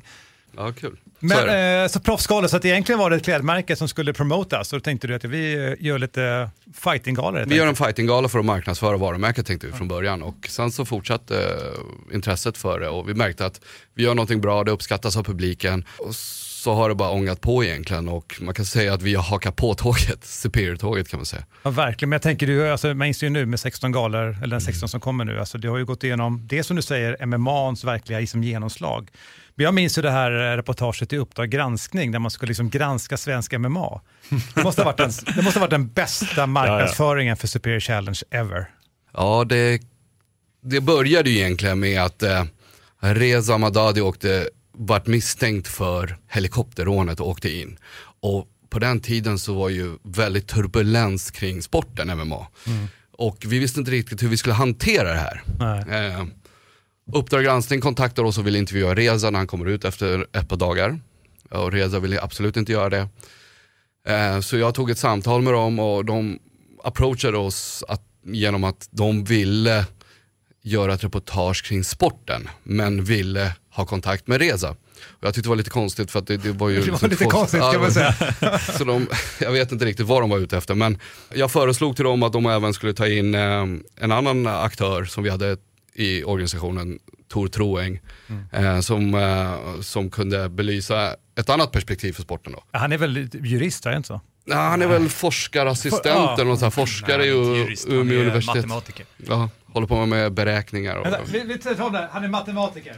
Ja, kul. Men eh, så proffsgalor, så att egentligen var det ett klädmärke som skulle promotas. Så tänkte du att vi gör lite fightinggalor. Vi gör en fightinggala för att marknadsföra varumärket, tänkte vi från början. Och sen så fortsatte eh, intresset för det. Och vi märkte att vi gör någonting bra, det uppskattas av publiken. Och så har det bara ångat på egentligen. Och man kan säga att vi har hakat på tåget, Superior-tåget kan man säga. Ja, verkligen. Men jag tänker, du, alltså, man inser ju nu med sexton galor, eller den sexton mm. som kommer nu. Alltså, det har ju gått igenom, det som du säger, M M A:ns verkliga som genomslag. Jag minns ju det här reportaget i Uppdrag granskning där man skulle liksom granska svenska M M A. Det måste ha varit den, det måste ha varit den bästa marknadsföringen för Superior Challenge ever. Ja, det, det började ju egentligen med att eh, Reza Madadi åkte, vart misstänkt för helikopterrånet och åkte in. Och på den tiden så var ju väldigt turbulens kring sporten M M A. Mm. Och vi visste inte riktigt hur vi skulle hantera det här. Nej. Eh, Uppdrag granskning kontaktar oss och vill intervjua Reza när han kommer ut efter ett par dagar. Och Reza ville absolut inte göra det. Eh, så jag tog ett samtal med dem och de approachade oss att, genom att de ville göra ett reportage kring sporten men ville ha kontakt med Reza. Och jag tyckte det var lite konstigt för att det, det var ju... Det var liksom lite två... konstigt kan man säga. Så de, jag vet inte riktigt vad de var ute efter, men jag föreslog till dem att de även skulle ta in eh, en annan aktör som vi hade i organisationen, Tor Troäng, mm. eh, som, eh, som kunde belysa ett annat perspektiv för sporten då. Han är väl jurist, är det inte så? Ja, han är Nej. väl forskarassistent For, ja. eller något sånt, forskare i Umeå universitet. Matematiker. Ja, håller på med beräkningar. Och... Vänta, vi, vi tar det. Han är matematiker.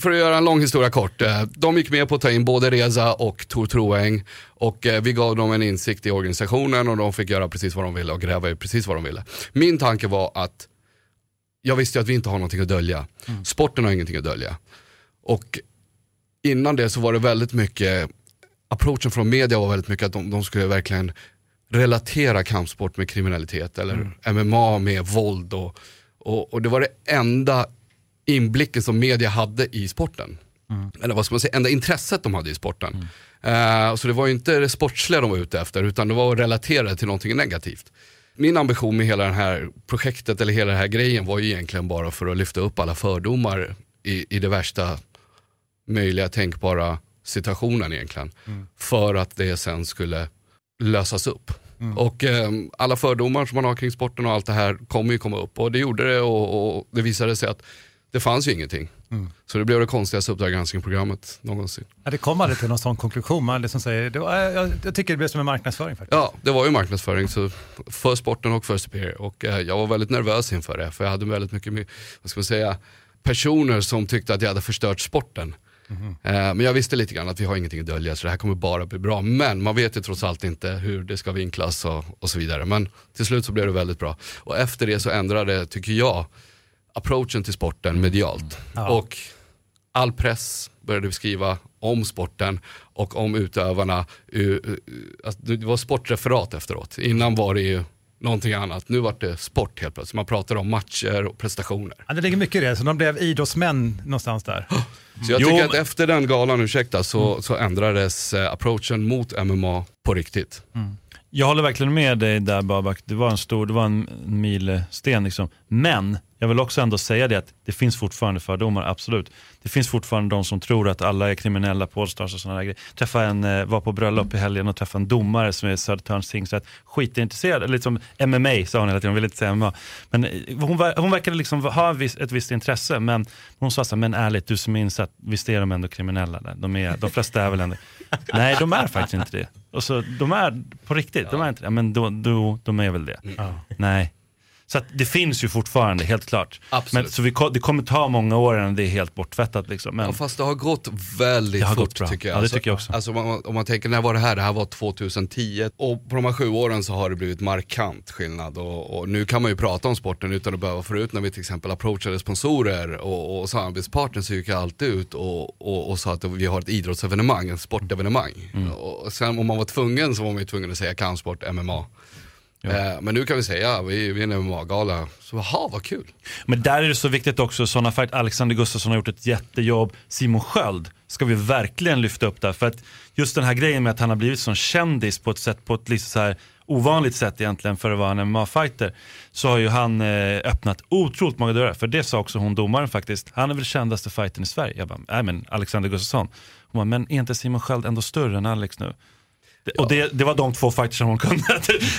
För att göra en lång historia kort, de gick med på att ta in både Reza och Tor Troäng och vi gav dem en insikt i organisationen och de fick göra precis vad de ville och gräva i precis vad de ville. Min tanke var att jag visste ju att vi inte har någonting att dölja. Mm. Sporten har ingenting att dölja. Och innan det så var det väldigt mycket, approachen från media var väldigt mycket att de, de skulle verkligen relatera kampsport med kriminalitet eller mm. M M A med våld och, och, och det var det enda inblicken som media hade i sporten. Mm. Eller vad ska man säga, enda intresset de hade i sporten. Mm. Uh, så det var ju inte det sportsliga de var ute efter, utan det var relaterat till någonting negativt. Min ambition med hela det här projektet eller hela den här grejen var ju egentligen bara för att lyfta upp alla fördomar i, i det värsta möjliga tänkbara situationen egentligen. Mm. För att det sen skulle lösas upp. Mm. Och eh, alla fördomar som man har kring sporten och allt det här kommer ju komma upp. Och det gjorde det, och, och det visade sig att det fanns ju ingenting. Mm. Så det blev det konstigaste uppdraggranskningsprogrammet någonsin. Ja, det kom aldrig till någon sån konklusion. Man liksom säger, det var, jag, jag tycker det blev som en marknadsföring faktiskt. Ja, det var ju marknadsföring så, för sporten och för Superior. Och eh, jag var väldigt nervös inför det. För jag hade väldigt mycket, vad ska man säga, personer som tyckte att jag hade förstört sporten. Mm. Men jag visste lite grann att vi har ingenting att dölja, så det här kommer bara bli bra. Men man vet ju trots allt inte hur det ska vinklas och, och så vidare. Men till slut så blev det väldigt bra. Och efter det så ändrade, tycker jag, approachen till sporten medialt. Mm. Ja. Och all press började skriva om sporten och om utövarna. Det var sportreferat efteråt. Innan var det ju någonting annat. Nu var det sport helt plötsligt. Man pratar om matcher och prestationer. Ja, det ligger mycket i det. Så de blev idrottsmän någonstans där. Mm. Så jag tycker jo, att men... efter den galan, ursäkta, så, mm. så ändrades approachen mot M M A på riktigt. Mm. Jag håller verkligen med dig där, Babak. Det var en stor, det var en milsten liksom. Men jag vill också ändå säga det att det finns fortfarande fördomar, absolut. Det finns fortfarande de som tror att alla är kriminella, pålstars och sådana där grejer. Träffa en, var på bröllop i helgen och träffa en domare som är Södertörns tingsrätt. Skitintresserad, liksom M M A sa hon hela tiden, hon ville inte säga M M A. Men hon, ver- hon verkade liksom ha viss, ett visst intresse, men hon sa så här, men ärligt, du som är insatt, visst är de ändå kriminella där? De, är, de flesta är väl ändå... Nej, de är faktiskt inte det. Och så, de är på riktigt, ja. De är inte det. Men då, då, de är väl det. Ja. Nej. Så att det finns ju fortfarande, helt klart. Absolut. Men, så vi, det kommer ta många år innan det är helt bortvättat. Liksom. Men, ja, fast det har gått väldigt har fort, gått tycker jag. Ja, det tycker jag också. Alltså, om, man, om man tänker, när var det här? Det här var tjugohundratio. Och på de här sju åren så har det blivit markant skillnad. Och, och nu kan man ju prata om sporten utan att behöva få ut. När vi till exempel approachade sponsorer och, och samarbetspartners så gick jag alltid ut och, och, och sa att vi har ett idrottsevenemang, ett sportevenemang. Mm. Och sen om man var tvungen så var man ju tvungen att säga kampsport, M M A. Ja. Men nu kan vi säga, vi, vi är en M M A-gala. Så aha, vad kul. Men där är det så viktigt också, sådana fight. Alexander Gustafsson har gjort ett jättejobb. Simon Sköld ska vi verkligen lyfta upp där. För att just den här grejen med att han har blivit sån kändis på ett sätt, på ett lite så här ovanligt sätt egentligen för att vara en M M A-fighter, så har ju han eh, öppnat otroligt många dörrar. För det sa också hon, domaren faktiskt, han är väl kändaste fighten i Sverige. Jag bara, nej men Alexander Gustafsson. Hon bara, men är inte Simon Sköld ändå större än Alex nu? Ja. Och det, det var de två fighters som hon kunde.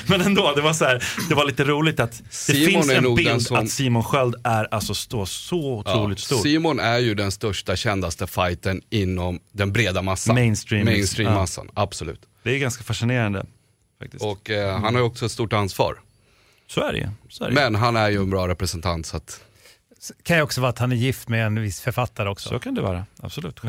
Men ändå, det var så här, det var lite roligt att det Simon finns en bild som... att Simon Sköld är alltså stå så otroligt ja. stor. Simon är ju den största, kändaste fighten inom den breda massan. Mainstream. Mainstream massan, ja. Absolut. Det är ganska fascinerande faktiskt. Och eh, han har ju också ett stort ansvar. Så är det, så är det. Men han är ju en bra representant så att... Kan ju också vara att han är gift med en viss författare också. Så kan det vara, absolut.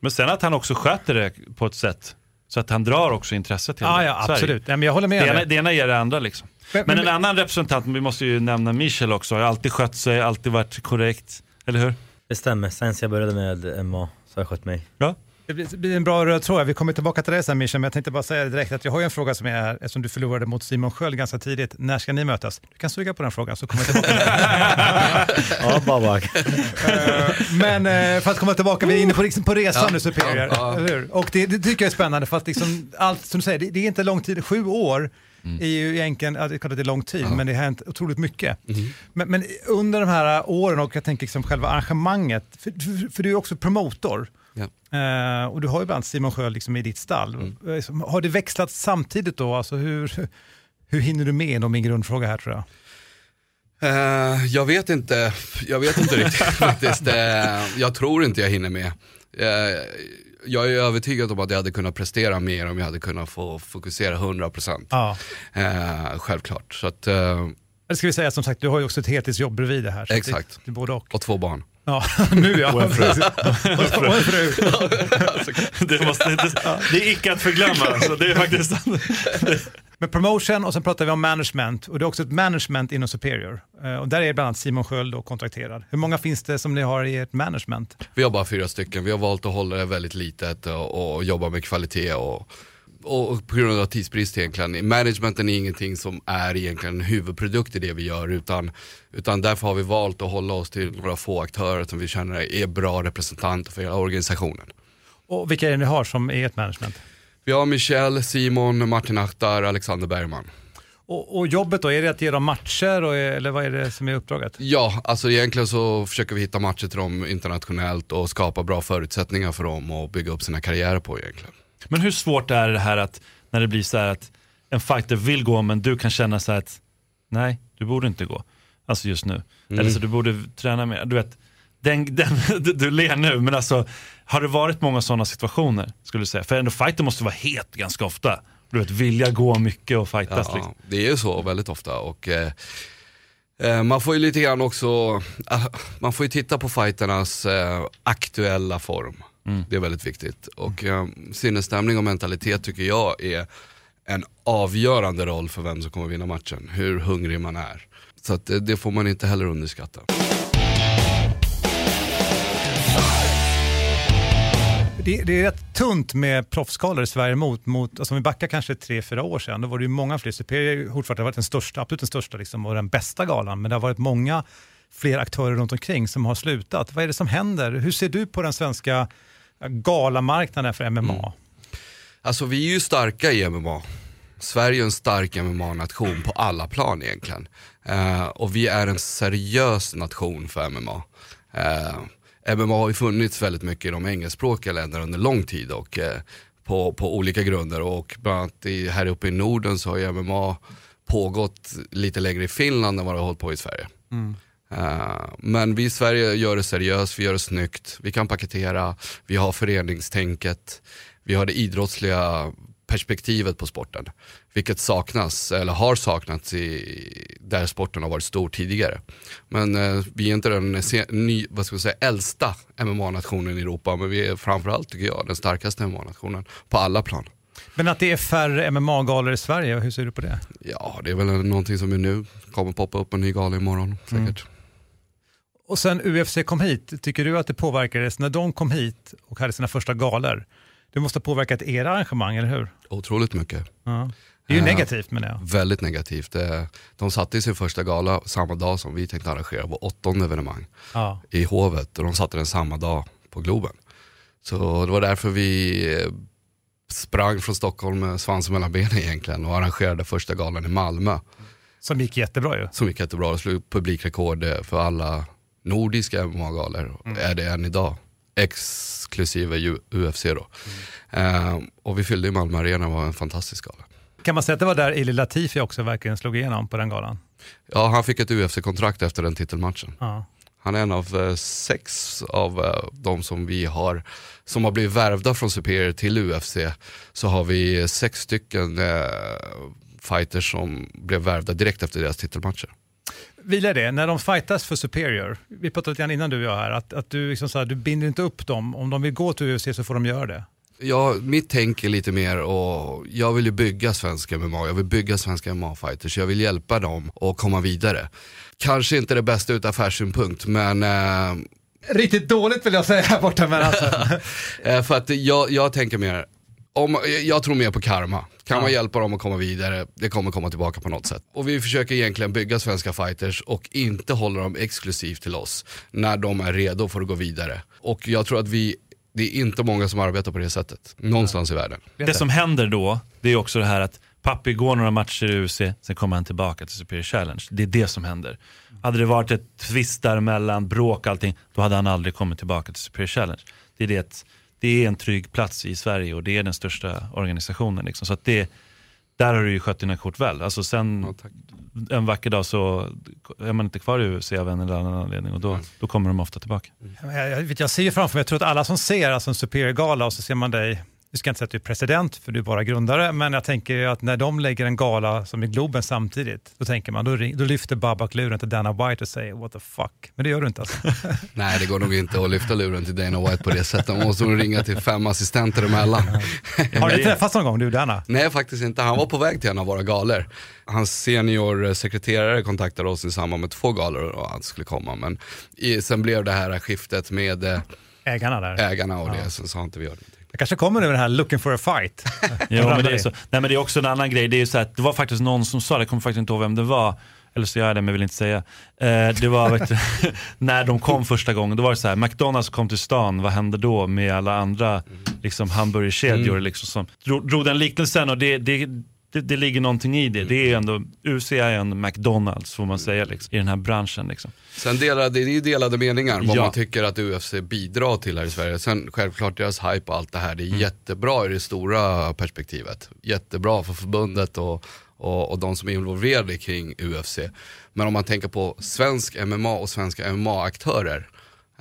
Men sen att han också sköter det på ett sätt så att han drar också intresset till ah, det. Ja, absolut. Ja, men jag håller med. Det ena, det ena är det andra liksom. Men, men en men... annan representant, vi måste ju nämna Michel också. Har alltid skött sig, alltid varit korrekt. Eller hur? Det stämmer. Sen jag började med M M A så har jag skött mig. Ja. Det blir en bra röd tråd. Vi kommer tillbaka till det sen, Michel. Men jag tänkte bara säga direkt att jag har ju en fråga som är här. Eftersom du förlorade mot Simon Sköld ganska tidigt. När ska ni mötas? Du kan suga på den frågan så kommer jag tillbaka. Ja, Babak. Men för att komma tillbaka, vi är inne på, liksom, på resan ja. nu, Superior. Ja. Och det, det tycker jag är spännande. För att liksom, allt som du säger, det, det är inte lång tid. Sju år mm. är ju egentligen, ja, det är klart att det är lång tid. Ja. Men det har hänt otroligt mycket. Mm. Men, men under de här åren, och jag tänker liksom själva arrangemanget. För, för, för du är också promotor. Ja. Uh, och du har ju bland Simon Sköld liksom i ditt stall. Mm. Har det växlat samtidigt då? Alltså hur, hur hinner du med om min grundfråga här, tror jag? Uh, jag vet inte. Jag vet inte riktigt faktiskt. Uh, jag tror inte jag hinner med. Uh, jag är övertygad om att jag hade kunnat prestera mer om jag hade kunnat få fokusera hundra procent. Ja. Uh, självklart. Så att, uh, det ska vi säga, som sagt, du har ju också ett heltidsjobb bredvid det här. Exakt. Det, det både och. och två barn. Ja, nu ja. Och en fru. Och en fru. Det, måste, det, det är icke att förglömma. Så det är faktiskt... Med promotion och sen pratar vi om management. Och det är också ett management inom Superior. Och där är bland annat Simon Sköld och kontrakterad. Hur många finns det som ni har i ert management? Vi har bara fyra stycken. Vi har valt att hålla det väldigt litet och, och jobba med kvalitet och... Och på grund av tidsbrist egentligen. Managementen är ingenting som är egentligen en huvudprodukt i det vi gör, utan, utan därför har vi valt att hålla oss till några få aktörer som vi känner är bra representanter för hela organisationen. Och vilka är det ni har som är ett management? Vi har Michel, Simon, Martin Achtar, Alexander Bergman. Och, och jobbet då, är det att ge dem matcher och, eller vad är det som är uppdraget? Ja, alltså egentligen så försöker vi hitta matcher till dem internationellt och skapa bra förutsättningar för dem och bygga upp sina karriärer på egentligen. Men hur svårt är det här att när det blir så här att en fighter vill gå men du kan känna så här att nej, du borde inte gå. Alltså just nu. Mm. Eller så du borde träna mer. Du vet, den, den, du ler nu, men alltså har det varit många sådana situationer skulle du säga? För en fighter måste vara het ganska ofta. Du vet, vilja gå mycket och fightas. Ja, liksom. Det är ju så väldigt ofta och... Eh... Man får ju lite grann också, man får ju titta på fighternas aktuella form. Mm. Det är väldigt viktigt. Och sinnesstämning och mentalitet tycker jag är en avgörande roll för vem som kommer vinna matchen. Hur hungrig man är. Så att det får man inte heller underskatta. Det, det är rätt tunt med proffskalor i Sverige mot, mot alltså om vi backar kanske tre, fyra år sedan, då var det ju många fler. Superior har varit den största, absolut den största liksom, och den bästa galan, men det har varit många fler aktörer runt omkring som har slutat. Vad är det som händer? Hur ser du på den svenska galamarknaden för M M A? Mm. Alltså vi är ju starka i M M A. Sverige är en stark M M A-nation på alla plan egentligen. Uh, och vi är en seriös nation för M M A. Uh, M M A har ju funnits väldigt mycket i de engelskspråkiga länderna under lång tid och eh, på, på olika grunder, och bland annat i, här uppe i Norden så har ju M M A pågått lite längre i Finland än vad det har hållit på i Sverige. Mm. Uh, men vi i Sverige gör det seriöst, vi gör det snyggt, vi kan paketera, vi har föreningstänket, vi har det idrottsliga perspektivet på sporten, vilket saknas eller har saknats i, där sporten har varit stor tidigare. Men eh, vi är inte den se, ny, vad ska jag säga, äldsta M M A-nationen i Europa, men vi är framförallt tycker jag den starkaste M M A-nationen på alla plan. Men att det är färre M M A-galor i Sverige, hur ser du på det? Ja, det är väl någonting som är nu, kommer poppa upp en ny gala imorgon säkert. Mm. Och sen U F C kom hit, tycker du att det påverkades när de kom hit och hade sina första galor? Det måste ha påverkat era arrangemang, eller hur? Otroligt mycket. Ja. Det är ju negativt, menar jag. Väldigt negativt. De satte i sin första gala samma dag som vi tänkte arrangera vår åttonde evenemang ja. i Hovet. Och de satte den samma dag på Globen. Så det var därför vi sprang från Stockholm med svans mellan benen egentligen och arrangerade första galan i Malmö. Som gick jättebra ju. Som gick jättebra. Det slog publikrekord för alla nordiska M M A-galor. Mm. Är det än idag. Exklusive U F C då. Mm. Uh, och vi fyllde i Malmö Arena, var en fantastisk gala. Kan man säga att det var där Ili Latifi också verkligen slog igenom på den galan? Ja, han fick ett U F C-kontrakt efter den titelmatchen. Ja. Han är en av uh, sex av uh, de som vi har som har blivit värvda från Superior till U F C, så har vi sex stycken uh, fighters som blev värvda direkt efter deras titelmatcher. Vilar det, när de fightas för Superior, vi pratade lite grann innan du och jag här, att, att du, liksom så här, du binder inte upp dem. Om de vill gå till U F C så får de göra det. Ja, mitt tänk är lite mer, och jag vill ju bygga svenska M M A, jag vill bygga svenska M M A-fighters, jag vill hjälpa dem att komma vidare. Kanske inte det bästa ut affärssynpunkt, men... Eh... Riktigt dåligt vill jag säga här borta, men alltså. För att jag, jag tänker mer... Om, jag tror mer på karma. Kan man hjälpa dem att komma vidare, det kommer komma tillbaka på något sätt. Och vi försöker egentligen bygga svenska fighters och inte hålla dem exklusivt till oss när de är redo för att gå vidare. Och jag tror att vi, det är inte många som arbetar på det sättet någonstans i världen. Det som händer då, det är också det här att Pappi går några matcher i U F C, sen kommer han tillbaka till Superior Challenge. Det är det som händer. Hade det varit ett twist däremellan, bråk, allting, då hade han aldrig kommit tillbaka till Superior Challenge. Det är det. Det är en trygg plats i Sverige och det är den största organisationen. Liksom. Så att det, där har du ju skött dina kort väl. Alltså sen ja, en vacker dag så är man inte kvar i U F C av en eller annan anledning. Och då, då kommer de ofta tillbaka. Jag, jag, jag ser framför mig, jag tror att alla som ser alltså en Superior-gala och så ser man dig vi ska inte säga att du är president för du är bara grundare, men jag tänker ju att när de lägger en gala som i Globen samtidigt, då tänker man, då, ring, då lyfter Babak luren till Dana White och säger what the fuck, men det gör du inte alltså. Nej, det går nog inte att lyfta luren till Dana White på det sättet, man måste nog ringa till fem assistenter emellan. Har du träffats någon gång, du Dana? Nej, faktiskt inte, han var på väg till en av våra galor. Hans seniorsekreterare kontaktade oss i samband med två galor och han skulle komma, men i, sen blev det här skiftet med eh, ägarna där. Ägarna och det, ja. Sen så har inte vi gjort någonting. Jag kanske kommer över det här looking for a fight. Jo, men det är så. Nej, men det är också en annan grej. Det är så att det var faktiskt någon som sa, det kommer faktiskt inte ihåg vem det var. Eller så gör jag det, men jag vill inte säga. Eh, det var vet, när de kom första gången, då var det så här, McDonald's kom till stan, vad hände då med alla andra liksom hamburgerkedjor mm. liksom som drog, drog den liknelsen, och det, det Det, det ligger någonting i det. Det är ju ändå U F C är en McDonald's, får man säga liksom, i den här branschen liksom. Sen delade, det är ju delade meningar vad ja. man tycker att U F C bidrar till här i Sverige. Sen självklart deras hype och allt det här, det är mm. jättebra i det stora perspektivet. Jättebra för förbundet och, och, och de som är involverade kring U F C. Men om man tänker på svensk M M A och svenska M M A-aktörer,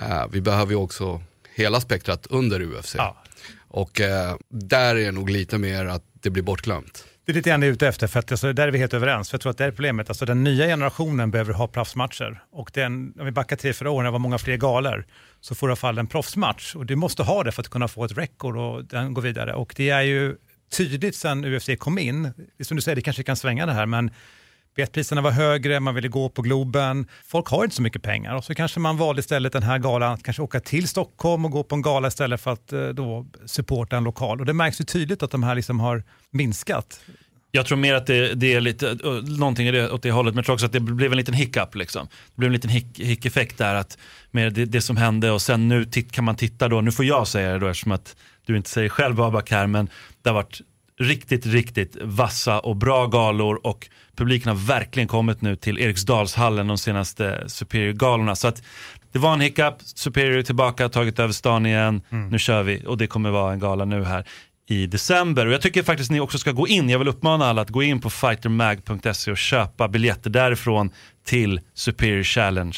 eh, vi behöver ju också hela spektrat under U F C. Ja. Och eh, där är nog lite mer att det blir bortglömt. Det är lite grann ute efter, för att, alltså, där är vi helt överens. För jag tror att det är problemet. Alltså, den nya generationen behöver ha proffsmatcher. Och den, om vi backar till förra åren, det var många fler galor, så får du i alla fall en proffsmatch. Och du måste ha det för att kunna få ett rekord och den går vidare. Och det är ju tydligt sen U F C kom in. Som du säger, det kanske kan svänga det här, men biljettpriserna var högre, man ville gå på Globen. Folk har inte så mycket pengar. Och så kanske man valde istället den här galan att kanske åka till Stockholm och gå på en gala istället för att då supporta en lokal. Och det märks ju tydligt att de här liksom har minskat. Jag tror mer att det, det är lite någonting i det, åt det hållet, men jag tror också att det blev en liten hiccup liksom. Det blev en liten hick, hick-effekt där, att med det, det som hände, och sen nu titt, kan man titta då, nu får jag säga det då eftersom att du inte säger själv Babak här, men det har varit riktigt, riktigt vassa och bra galor, och publiken har verkligen kommit nu till Eriksdalshallen de senaste Superior-galorna. Så att det var en hiccup, Superior tillbaka, tagit över stan igen, mm. nu kör vi, och det kommer vara en gala nu här i december. Och jag tycker faktiskt ni också ska gå in, jag vill uppmana alla att gå in på fighter mag punkt se och köpa biljetter därifrån till Superior Challenge.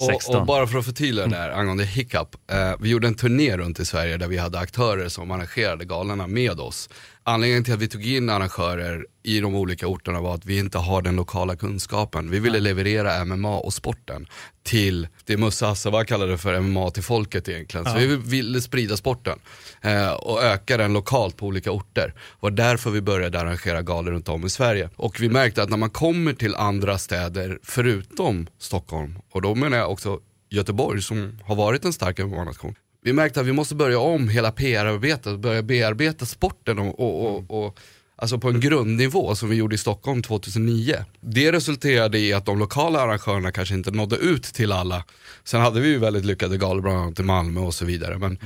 Och, och bara för att förtydliga där mm. angående hiccup, eh, vi gjorde en turné runt i Sverige där vi hade aktörer som arrangerade galorna med oss. Anledningen till att vi tog in arrangörer i de olika orterna var att vi inte har den lokala kunskapen. Vi ville leverera M M A och sporten till det Musa Asava kallade för M M A till folket egentligen. Så ja. vi ville sprida sporten eh, och öka den lokalt på olika orter. Var därför vi började arrangera galor runt om i Sverige. Och vi märkte att när man kommer till andra städer förutom Stockholm, och då menar jag också Göteborg som har varit en stark M M A-nation. Vi märkte att vi måste börja om hela P R-arbetet, börja bearbeta sporten och, och, och, och, alltså på en grundnivå som vi gjorde i Stockholm tjugohundranio. Det resulterade i att de lokala arrangörerna kanske inte nådde ut till alla. Sen hade vi ju väldigt lyckade galor bland annat i Malmö och så vidare. Men mm.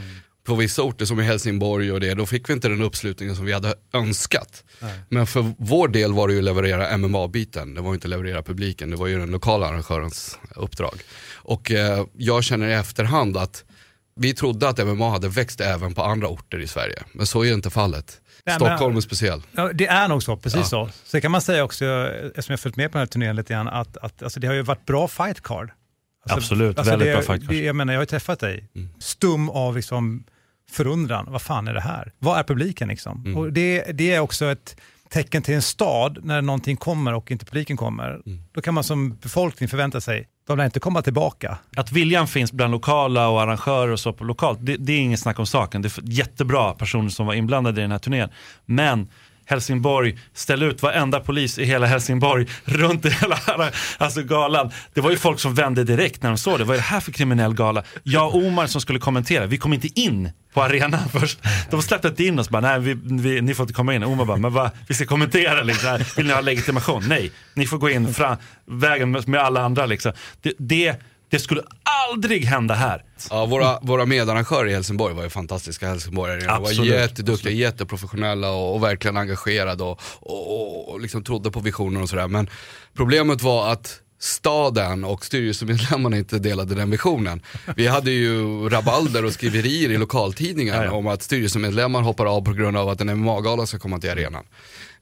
på vissa orter som i Helsingborg och det, då fick vi inte den uppslutningen som vi hade önskat. Nej. Men för vår del var det ju leverera M M A-biten. Det var ju inte leverera publiken, det var ju den lokala arrangörens uppdrag. Och eh, jag känner i efterhand att vi trodde att M M A hade växt även på andra orter i Sverige. Men så är inte fallet. Nej, Stockholm men, är speciell. Ja, det är nog så, precis ja. så. Så kan man säga också, eftersom jag följt med på den här turnén lite grann, att, att alltså, det har ju varit bra fight card. Alltså, Absolut, alltså, väldigt det, bra fight card. Det, jag menar, jag har ju träffat dig. Mm. Stum av liksom förundran. Vad fan är det här? Vad är publiken liksom? Mm. Och det, det är också ett tecken till en stad när någonting kommer och inte publiken kommer. Mm. Då kan man som befolkning förvänta sig de lär inte komma tillbaka. Att viljan finns bland lokala och arrangörer och så på lokalt, det, det är ingen snack om saken. Det är jättebra personer som var inblandade i den här turnén. Men Helsingborg ställde ut varenda polis i hela Helsingborg runt hela alltså galan. Det var ju folk som vände direkt när de såg det. Vad är det här för kriminell gala? Jag och Omar som skulle kommentera, vi kom inte in på arenan först. De släppte inte in oss bara, nej, vi, vi, ni får inte komma in. Omar bara, men va, vi ska kommentera liksom. Vill ni ha legitimation? Nej, ni får gå in fram vägen med alla andra liksom. Det, det, det skulle aldrig hända här. Ja, våra, våra medarrangörer i Helsingborg var ju fantastiska helsingborgare. De var jätteduktiga, absolut. Jätteprofessionella och, och verkligen engagerade och, och, och liksom trodde på visioner och sådär. Men problemet var att staden och styrelsemedlemmarna inte delade den visionen. Vi hade ju rabalder och skriverier i lokaltidningarna ja, ja. om att styrelsemedlemmar hoppar av på grund av att en M M A-gala ska komma till arenan.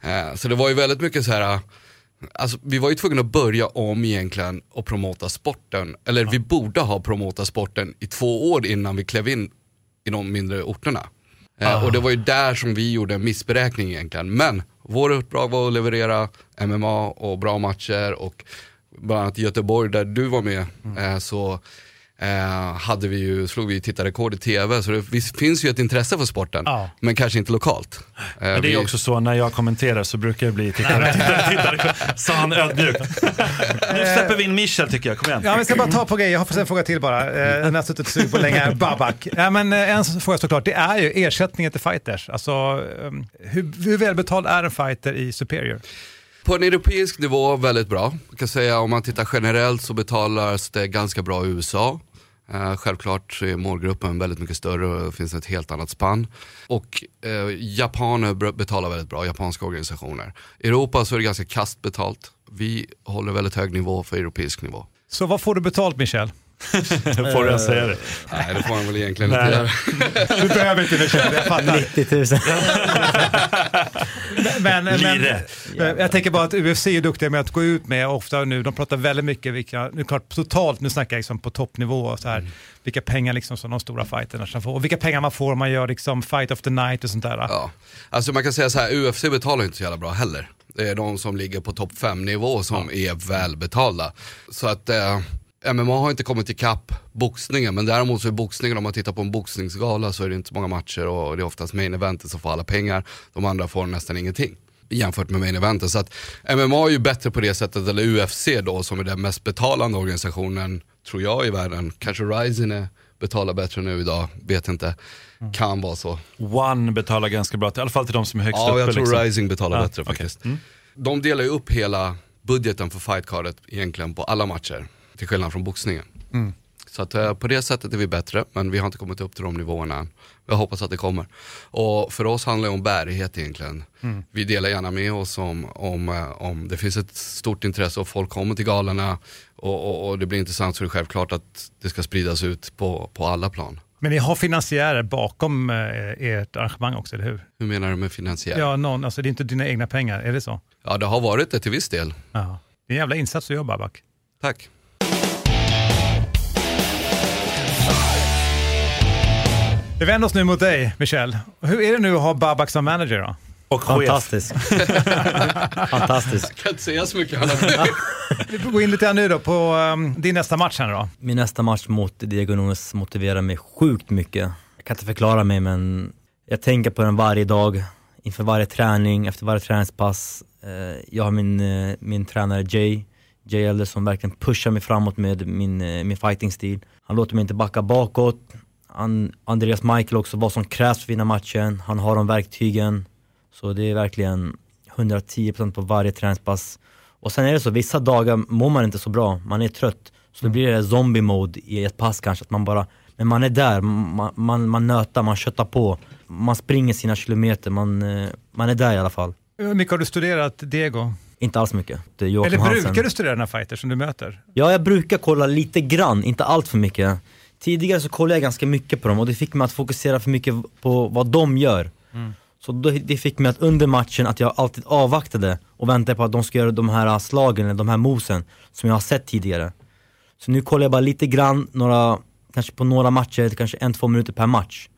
Eh, så det var ju väldigt mycket så här. Alltså, vi var ju tvungna att börja om egentligen och promota sporten. Eller ja. vi borde ha promota sporten i två år innan vi klev in i de mindre orterna. Ah. Och det var ju där som vi gjorde en missberäkning egentligen. Men vår uppdrag var att leverera M M A och bra matcher. Och bland annat i Göteborg där du var med, mm. så hade vi ju, slog vi tittarrekord i tv. Så det finns ju ett intresse för sporten, ja. Men kanske inte lokalt. Men det är ju också så, när jag kommenterar så brukar jag bli tittarrekord. Så han ödmjukt. Nu släpper vi in Michel, tycker jag, kom igen. Ja, vi ska bara ta på grejer, jag har en fråga till bara. Den har suttit sug på länge, Babak. Ja, men en fråga såklart, det är ju ersättningen till fighters. Alltså, hur, hur välbetald är en fighter i Superior? På en europeisk nivå väldigt bra. Jag kan säga, om man tittar generellt så betalas det ganska bra i U S A. Eh, självklart så är målgruppen väldigt mycket större och det finns ett helt annat spann. Och eh, japaner betalar väldigt bra, japanska organisationer. I Europa så är det ganska kastbetalt. Vi håller väldigt hög nivå för europeisk nivå. Så vad får du betalt, Michel? Får jag säga det? Nej, det får man väl egentligen inte göra. Du behöver inte Michel, jag fattar. nittio tusen. men, men, men, jag tänker bara att U F C är duktiga med att gå ut med ofta nu, de pratar väldigt mycket vilka, nu klart totalt, nu snackar jag liksom på toppnivå och så här, mm. vilka pengar liksom som de stora fighterna som får, och vilka pengar man får om man gör liksom fight of the night och sånt där. Ja. Alltså man kan säga så här, U F C betalar inte så jävla bra heller. Det är de som ligger på topp fem nivå som ja. Är välbetalda. Så att eh, M M A har inte kommit ikapp boxningen, men däremot så är boxningen, om man tittar på en boxningsgala så är det inte så många matcher och det är oftast main eventet som får alla pengar. De andra får nästan ingenting jämfört med main eventet. Så att M M A är ju bättre på det sättet, eller U F C då, som är den mest betalande organisationen tror jag i världen. Kanske Rising är betalar bättre nu idag, vet inte. Kan vara så. One betalar ganska bra, i alla fall till de som är högst ja, uppe. Ja, jag tror liksom. Rising betalar ah, bättre okay. faktiskt. Mm. De delar ju upp hela budgeten för fightcardet egentligen på alla matcher, till skillnad från boxningen. Mm. Så att eh, på det sättet är vi bättre, men vi har inte kommit upp till de nivåerna än. Jag hoppas att det kommer. Och för oss handlar det om bärighet egentligen. Mm. Vi delar gärna med oss om, om, om det finns ett stort intresse och folk kommer till galarna och, och, och det blir intressant, så är det självklart att det ska spridas ut på, på alla plan. Men ni har finansiärer bakom eh, ert arrangemang också, eller hur? Hur menar du med finansiärer? Ja, någon, alltså det är inte dina egna pengar, är det så? Ja, det har varit det till viss del. Aha. Det är en jävla insats du gör, Babak. Tack. Vi vänder oss nu mot dig, Michel. Hur är det nu att ha Babak som manager då? Och fantastisk. Fantastisk. Jag kan inte säga så mycket. Vi får gå in lite här nu då på um, din nästa match här då. Min nästa match mot Diego Nunes motiverar mig sjukt mycket. Jag kan inte förklara mig, men jag tänker på den varje dag, inför varje träning, efter varje träningspass. Jag har min, min tränare Jay. Jay Elder som verkligen pushar mig framåt med min, min fighting-stil. Han låter mig inte backa bakåt. Andreas Michael också, vad som krävs för att vinna matchen. Han har de verktygen. Så det är verkligen hundra tio procent på varje träningspass. Och sen är det så, vissa dagar mår man inte så bra. Man är trött. Så det blir det zombie-mode i ett pass kanske. Att man bara, men man är där. Man, man, man nötar, man köttar på. Man springer sina kilometer. Man, man är där i alla fall. Hur mycket har du studerat Diego? Inte alls mycket. Eller brukar Hansen. Du studera den här fighter som du möter? Ja, jag brukar kolla lite grann. Inte allt för mycket. Tidigare så kollade jag ganska mycket på dem och det fick mig att fokusera för mycket på vad de gör. Mm. Så det fick mig att under matchen att jag alltid avvaktade och väntade på att de ska göra de här slagen eller de här mosen som jag har sett tidigare. Så nu kollar jag bara lite grann, några, kanske på några matcher, kanske en, två minuter per match.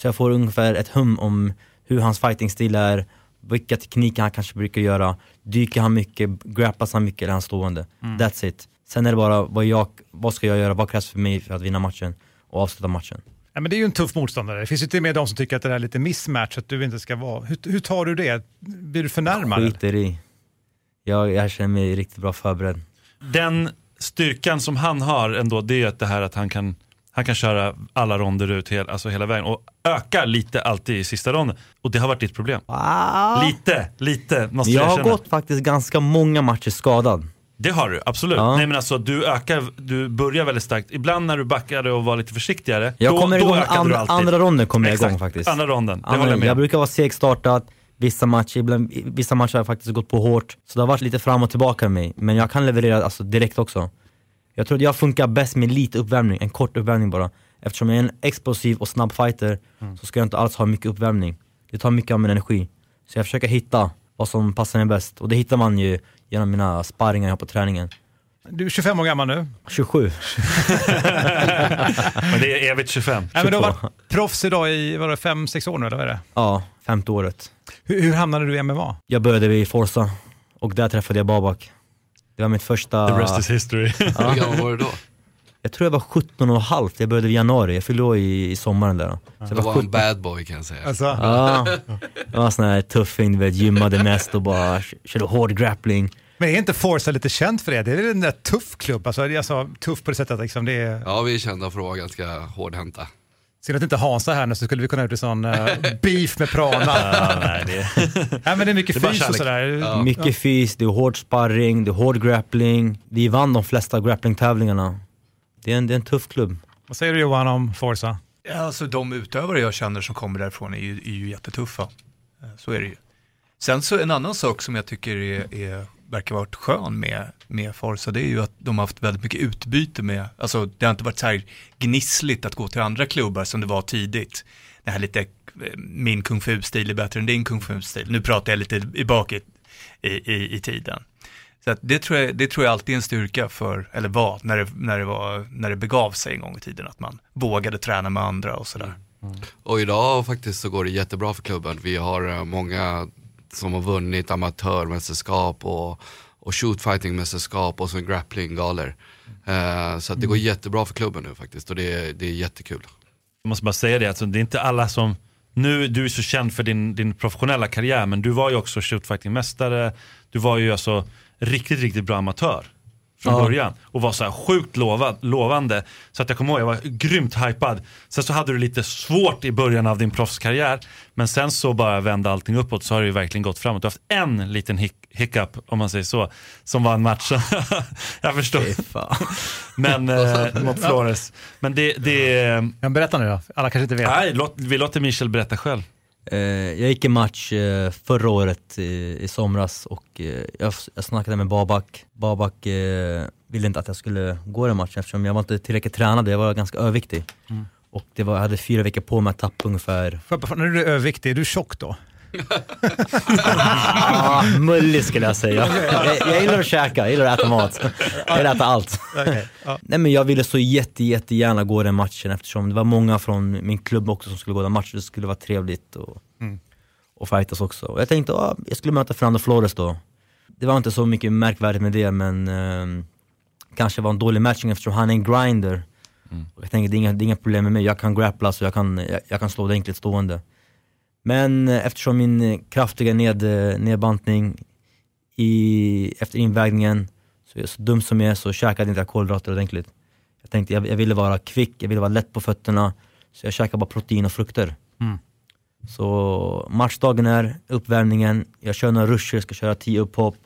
Så jag får ungefär ett hum om hur hans fighting-stil är, vilka tekniker han kanske brukar göra, dyker han mycket, grapplas han mycket eller han stående. Mm. That's it. Sen är det bara, vad, jag, vad ska jag göra? Vad krävs för mig för att vinna matchen och avsluta matchen? Ja, men det är ju en tuff motståndare. Det finns ju inte med de som tycker att det här är lite mismatch, att du inte ska vara. Hur, hur tar du det? Blir du förnärmad? Skiter i. Jag, jag känner mig riktigt bra förberedd. Den styrkan som han har ändå, det är att det här att han kan, han kan köra alla ronder ut hel, alltså hela vägen och öka lite alltid i sista ronden. Och det har varit ditt problem. Ah. Lite, lite. Måste jag, jag har gått faktiskt ganska många matcher skadad. Det har du, absolut. Ja. Nej, men alltså, du, ökar, du börjar väldigt starkt. Ibland när du backade och var lite försiktigare, jag då, kommer då ökade and, du alltid. Andra ronden kommer jag Exakt. igång faktiskt. Andra ronden, andra, jag, jag brukar vara segstartat. Vissa matcher, ibland, vissa matcher har jag faktiskt gått på hårt. Så det har varit lite fram och tillbaka med mig. Men jag kan leverera alltså, direkt också. Jag tror att jag funkar bäst med lite uppvärmning, en kort uppvärmning bara. Eftersom jag är en explosiv och snabb fighter, mm. så ska jag inte alls ha mycket uppvärmning. Det tar mycket av min energi. Så jag försöker hitta vad som passar mig bäst. Och det hittar man ju genom mina sparringar jag har på träningen. Du är tjugofem år gammal nu. tjugosju. Men det är evigt tjugofem. Nej, men du har varit proffs idag i fem sex år nu, eller vad är det? Ja, femte året. Hur, hur hamnade du i M M A? Jag började vid Forza och där träffade jag Babak. Det var mitt första... The rest is history. Ja. Hur var det då? Jag tror jag var sjutton och ett halvt. Jag började i januari. Jag fyllde år i, i sommaren där. Så jag var, var en bad boy kan jag säga. Alltså. Ja, jag var en sån här tuffing, vet, gymmade mest och bara körde hård grappling. Men är inte Forza lite känt för det? Det är en där tuff klubb. Alltså, jag sa tuff på det sättet att liksom det är... Ja, vi är kända för att vara ganska hårdhänta. Synd att inte Hansa här nu så skulle vi kunna ha gjort en sån uh, beef med Prana. Ja, nej, det... nej, men det är mycket det är fys och sådär. Ja. Mycket fys, det är hård sparring, det är hård grappling. Vi vann de flesta grappling-tävlingarna. Det är en, det är en tuff klubb. Vad säger du Johan om Forza? Ja, alltså, de utövare jag känner som kommer därifrån är ju, är ju jättetuffa. Så är det ju. Sen så en annan sak som jag tycker är, är verkar varit skön med, med Forza, det är ju att de har haft väldigt mycket utbyte med, alltså det har inte varit så här gnissligt att gå till andra klubbar som det var tidigt. Det här lite, min kung fu-stil är bättre än din kung fu-stil. Nu pratar jag lite i bak i, i, i tiden. Så att det tror jag, det tror jag alltid är en styrka för, eller var, när det, när det var, när det begav sig en gång i tiden, att man vågade träna med andra och sådär. Mm. Och idag faktiskt så går det jättebra för klubben. Vi har många som har vunnit amatörmästerskap och, och shootfightingmästerskap och så grappling-galer. Uh, så att det går jättebra för klubben nu faktiskt och det är, det är jättekul. Jag måste bara säga det, alltså, det är inte alla som... Nu, du är så känd för din, din professionella karriär, men du var ju också shootfightingmästare. Du var ju alltså riktigt, riktigt bra amatör från ja. början och var så här sjukt lovad, lovande. Så att jag kommer ihåg, jag var grymt hypad. Sen så hade du lite svårt i början av din proffskarriär, men sen så bara vände allting uppåt, så har det ju verkligen gått framåt. Du har haft en liten hic- hiccup, om man säger så, som var en match. Jag förstår. Men eh, mot Flores. Men det, det... Jag berättar nu då, alla kanske inte vet. Nej, låt, vi låter Michel berätta själv. Eh, jag gick en match eh, förra året i, i somras och eh, jag, jag snackade med Babak. Babak eh, ville inte att jag skulle gå den matchen eftersom jag var inte tillräckligt tränad. Jag var ganska överviktig. Mm. Och det var, jag hade fyra veckor på mig att tappa ungefär. För, när du är överviktig, är du tjock då? Ja, mullig skulle jag säga. Jag, jag gillar att käka, jag gillar att äta mat. Jag gillar att äta allt. Okay, ja. Nej, men jag ville så jätte, jätte gärna gå den matchen eftersom det var många från min klubb också som skulle gå den matchen. Det skulle vara trevligt och, mm. och fightas också. Och jag tänkte att jag skulle möta Fernando Flores då. Det var inte så mycket märkvärdigt med det, men eh, kanske var en dålig matching eftersom han är en grinder. Mm. Och jag tänkte det är, inga, det är inga problem med mig. Jag kan grappla så jag kan, jag, jag kan slå det enkelt stående. Men eftersom min kraftiga ned, nedbantning i, efter invägningen, så, så dum som jag är, så käkade inte jag kolhydrater ordentligt. Jag tänkte jag, jag ville vara kvick, jag ville vara lätt på fötterna, så jag käkade bara protein och frukter. Mm. Så matchdagen är uppvärmningen, jag kör några ruscher, jag ska köra tio upphopp.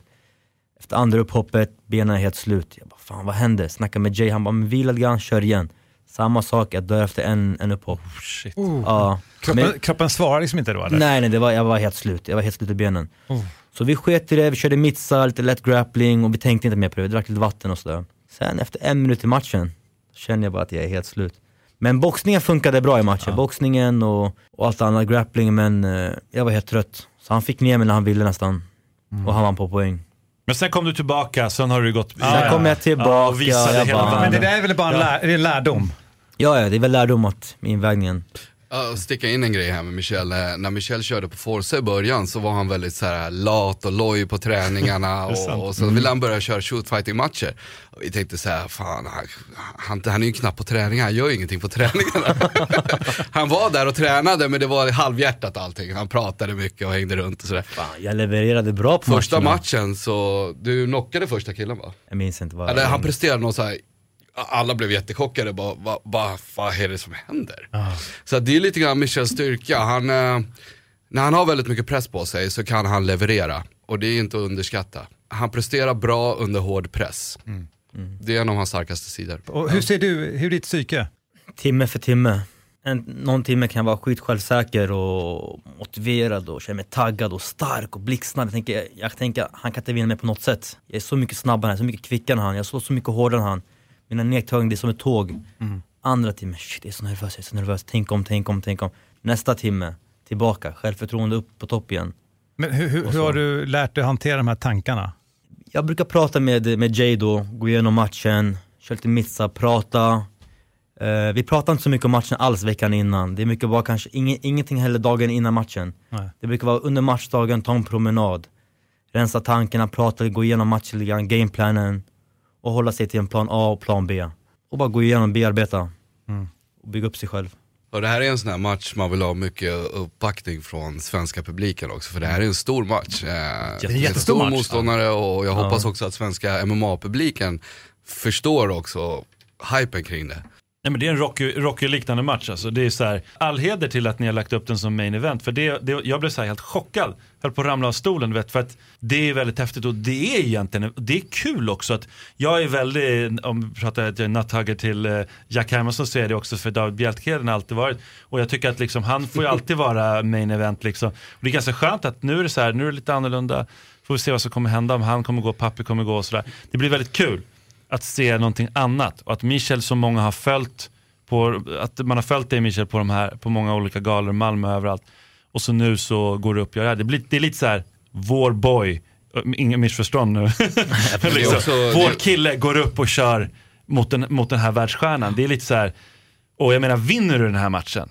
Efter andra upphoppet, benen är helt slut. Jag bara, fan vad hände? Snackade med Jay, han bara, men vila igen, kör igen. Samma sak, jag dör efter en, en upphopp. Oh, shit. Oh. Ja, kroppen, men, kroppen svarar liksom inte då, eller? Nej, nej det var, jag var helt slut. Jag var helt slut i benen. Oh. Så vi sket i det, vi körde mitsa, lite lätt grappling och vi tänkte inte mer på det. Vi drack lite vatten och sådär. Sen efter en minut i matchen känner jag bara att jag är helt slut. Men boxningen funkade bra i matchen. Ja. Boxningen och, och allt annat, grappling, men eh, jag var helt trött. Så han fick ner mig när han ville nästan. Mm. Och han vann på poäng. Men sen kom du tillbaka, sen har du gått... Sen ah, kom jag tillbaka. Ja, jag bara, men det där är väl bara en, lär, det är en lärdom? Ja, ja, det är väl lärdom att invägningen... Uh, sticka in en grej här med Michel. När Michel körde på Forza i början så var han väldigt så här lat och loj på träningarna och, och så ville han börja köra shootfighting-matcher. Och vi tänkte så här, fan, han, han, han är ju knappt på träningarna, han gör ju ingenting på träningarna. Han var där och tränade, men det var halvhjärtat allting. Han pratade mycket och hängde runt och sådär. Fan, jag levererade bra på första matchen. matchen så, du knockade första killen va? Jag minns inte vad. Eller han presterade något så här. Alla blev jättechockade. Bara, bara, bara, vad är det som händer? Ah. Så det är lite grann Michels styrka. Han, eh, när han har väldigt mycket press på sig så kan han leverera. Och det är inte att underskatta. Han presterar bra under hård press. Mm. Mm. Det är en av hans starkaste sidor. Och hur ser du, hur är ditt psyke? Timme för timme. En, någon timme kan jag vara skitsjälvsäker och motiverad och känna mig taggad och stark och blixtsnabb. Jag tänker, jag tänker han kan inte vinna mig på något sätt. Jag är så mycket snabbare än han, så mycket kvickare än han. Jag slår så mycket hårdare än han. Mina nedtagning, det är som ett tåg. Mm. Andra timme, shit, det är så nervös, jag är så nervös. Tänk om, tänk om, tänk om. Nästa timme, tillbaka. Självförtroende upp på topp igen. Men hur, hur, hur har du lärt dig att hantera de här tankarna? jag brukar prata med, med Jay då, gå igenom matchen, kör lite mitsa, prata. Uh, vi pratar inte så mycket om matchen alls veckan innan. Det är mycket bara kanske ing- ingenting heller dagen innan matchen. Nej. Det brukar vara under matchdagen, ta en promenad, rensa tankarna, prata, gå igenom matchligan, gameplanen och hålla sig till en plan A och plan B och bara gå igenom, bearbeta mm. och bygga upp sig själv. Och det här är en sån här match man vill ha mycket uppbackning från svenska publiken också, för det här är en stor match. Det är en jättestor match. Motståndare, och jag ja. hoppas också att svenska M M A-publiken förstår också hypen kring det. Nej, men det är en rocky, rocky liknande match alltså. Det är så här, all heder till att ni har lagt upp den som main event, för det, det, jag blev så här helt chockad, höll på att ramla av stolen, vet, för att det är väldigt häftigt, och det är egentligen, det är kul också att jag är väldigt, om vi pratar att jag är natthugger till eh, Jack Hermansson, så är det också för David Bielkheden har alltid varit, och jag tycker att liksom, han får ju alltid vara main event liksom. Och det är ganska skönt att nu är det så här, nu är det lite annorlunda, får vi se vad som kommer hända, om han kommer gå, pappi kommer gå och sådär. Det blir väldigt kul att se någonting annat, och att Michel, som många har följt på, att man har följt dig Michel på de här, på många olika galor, Malmö överallt, och så nu så går det upp, ja, det blir, det är lite så här vår boy, inga missförstånd nu. liksom, också, vår det... kille går upp och kör mot den, mot den här världsstjärnan. Det är lite så här, och jag menar, vinner du den här matchen,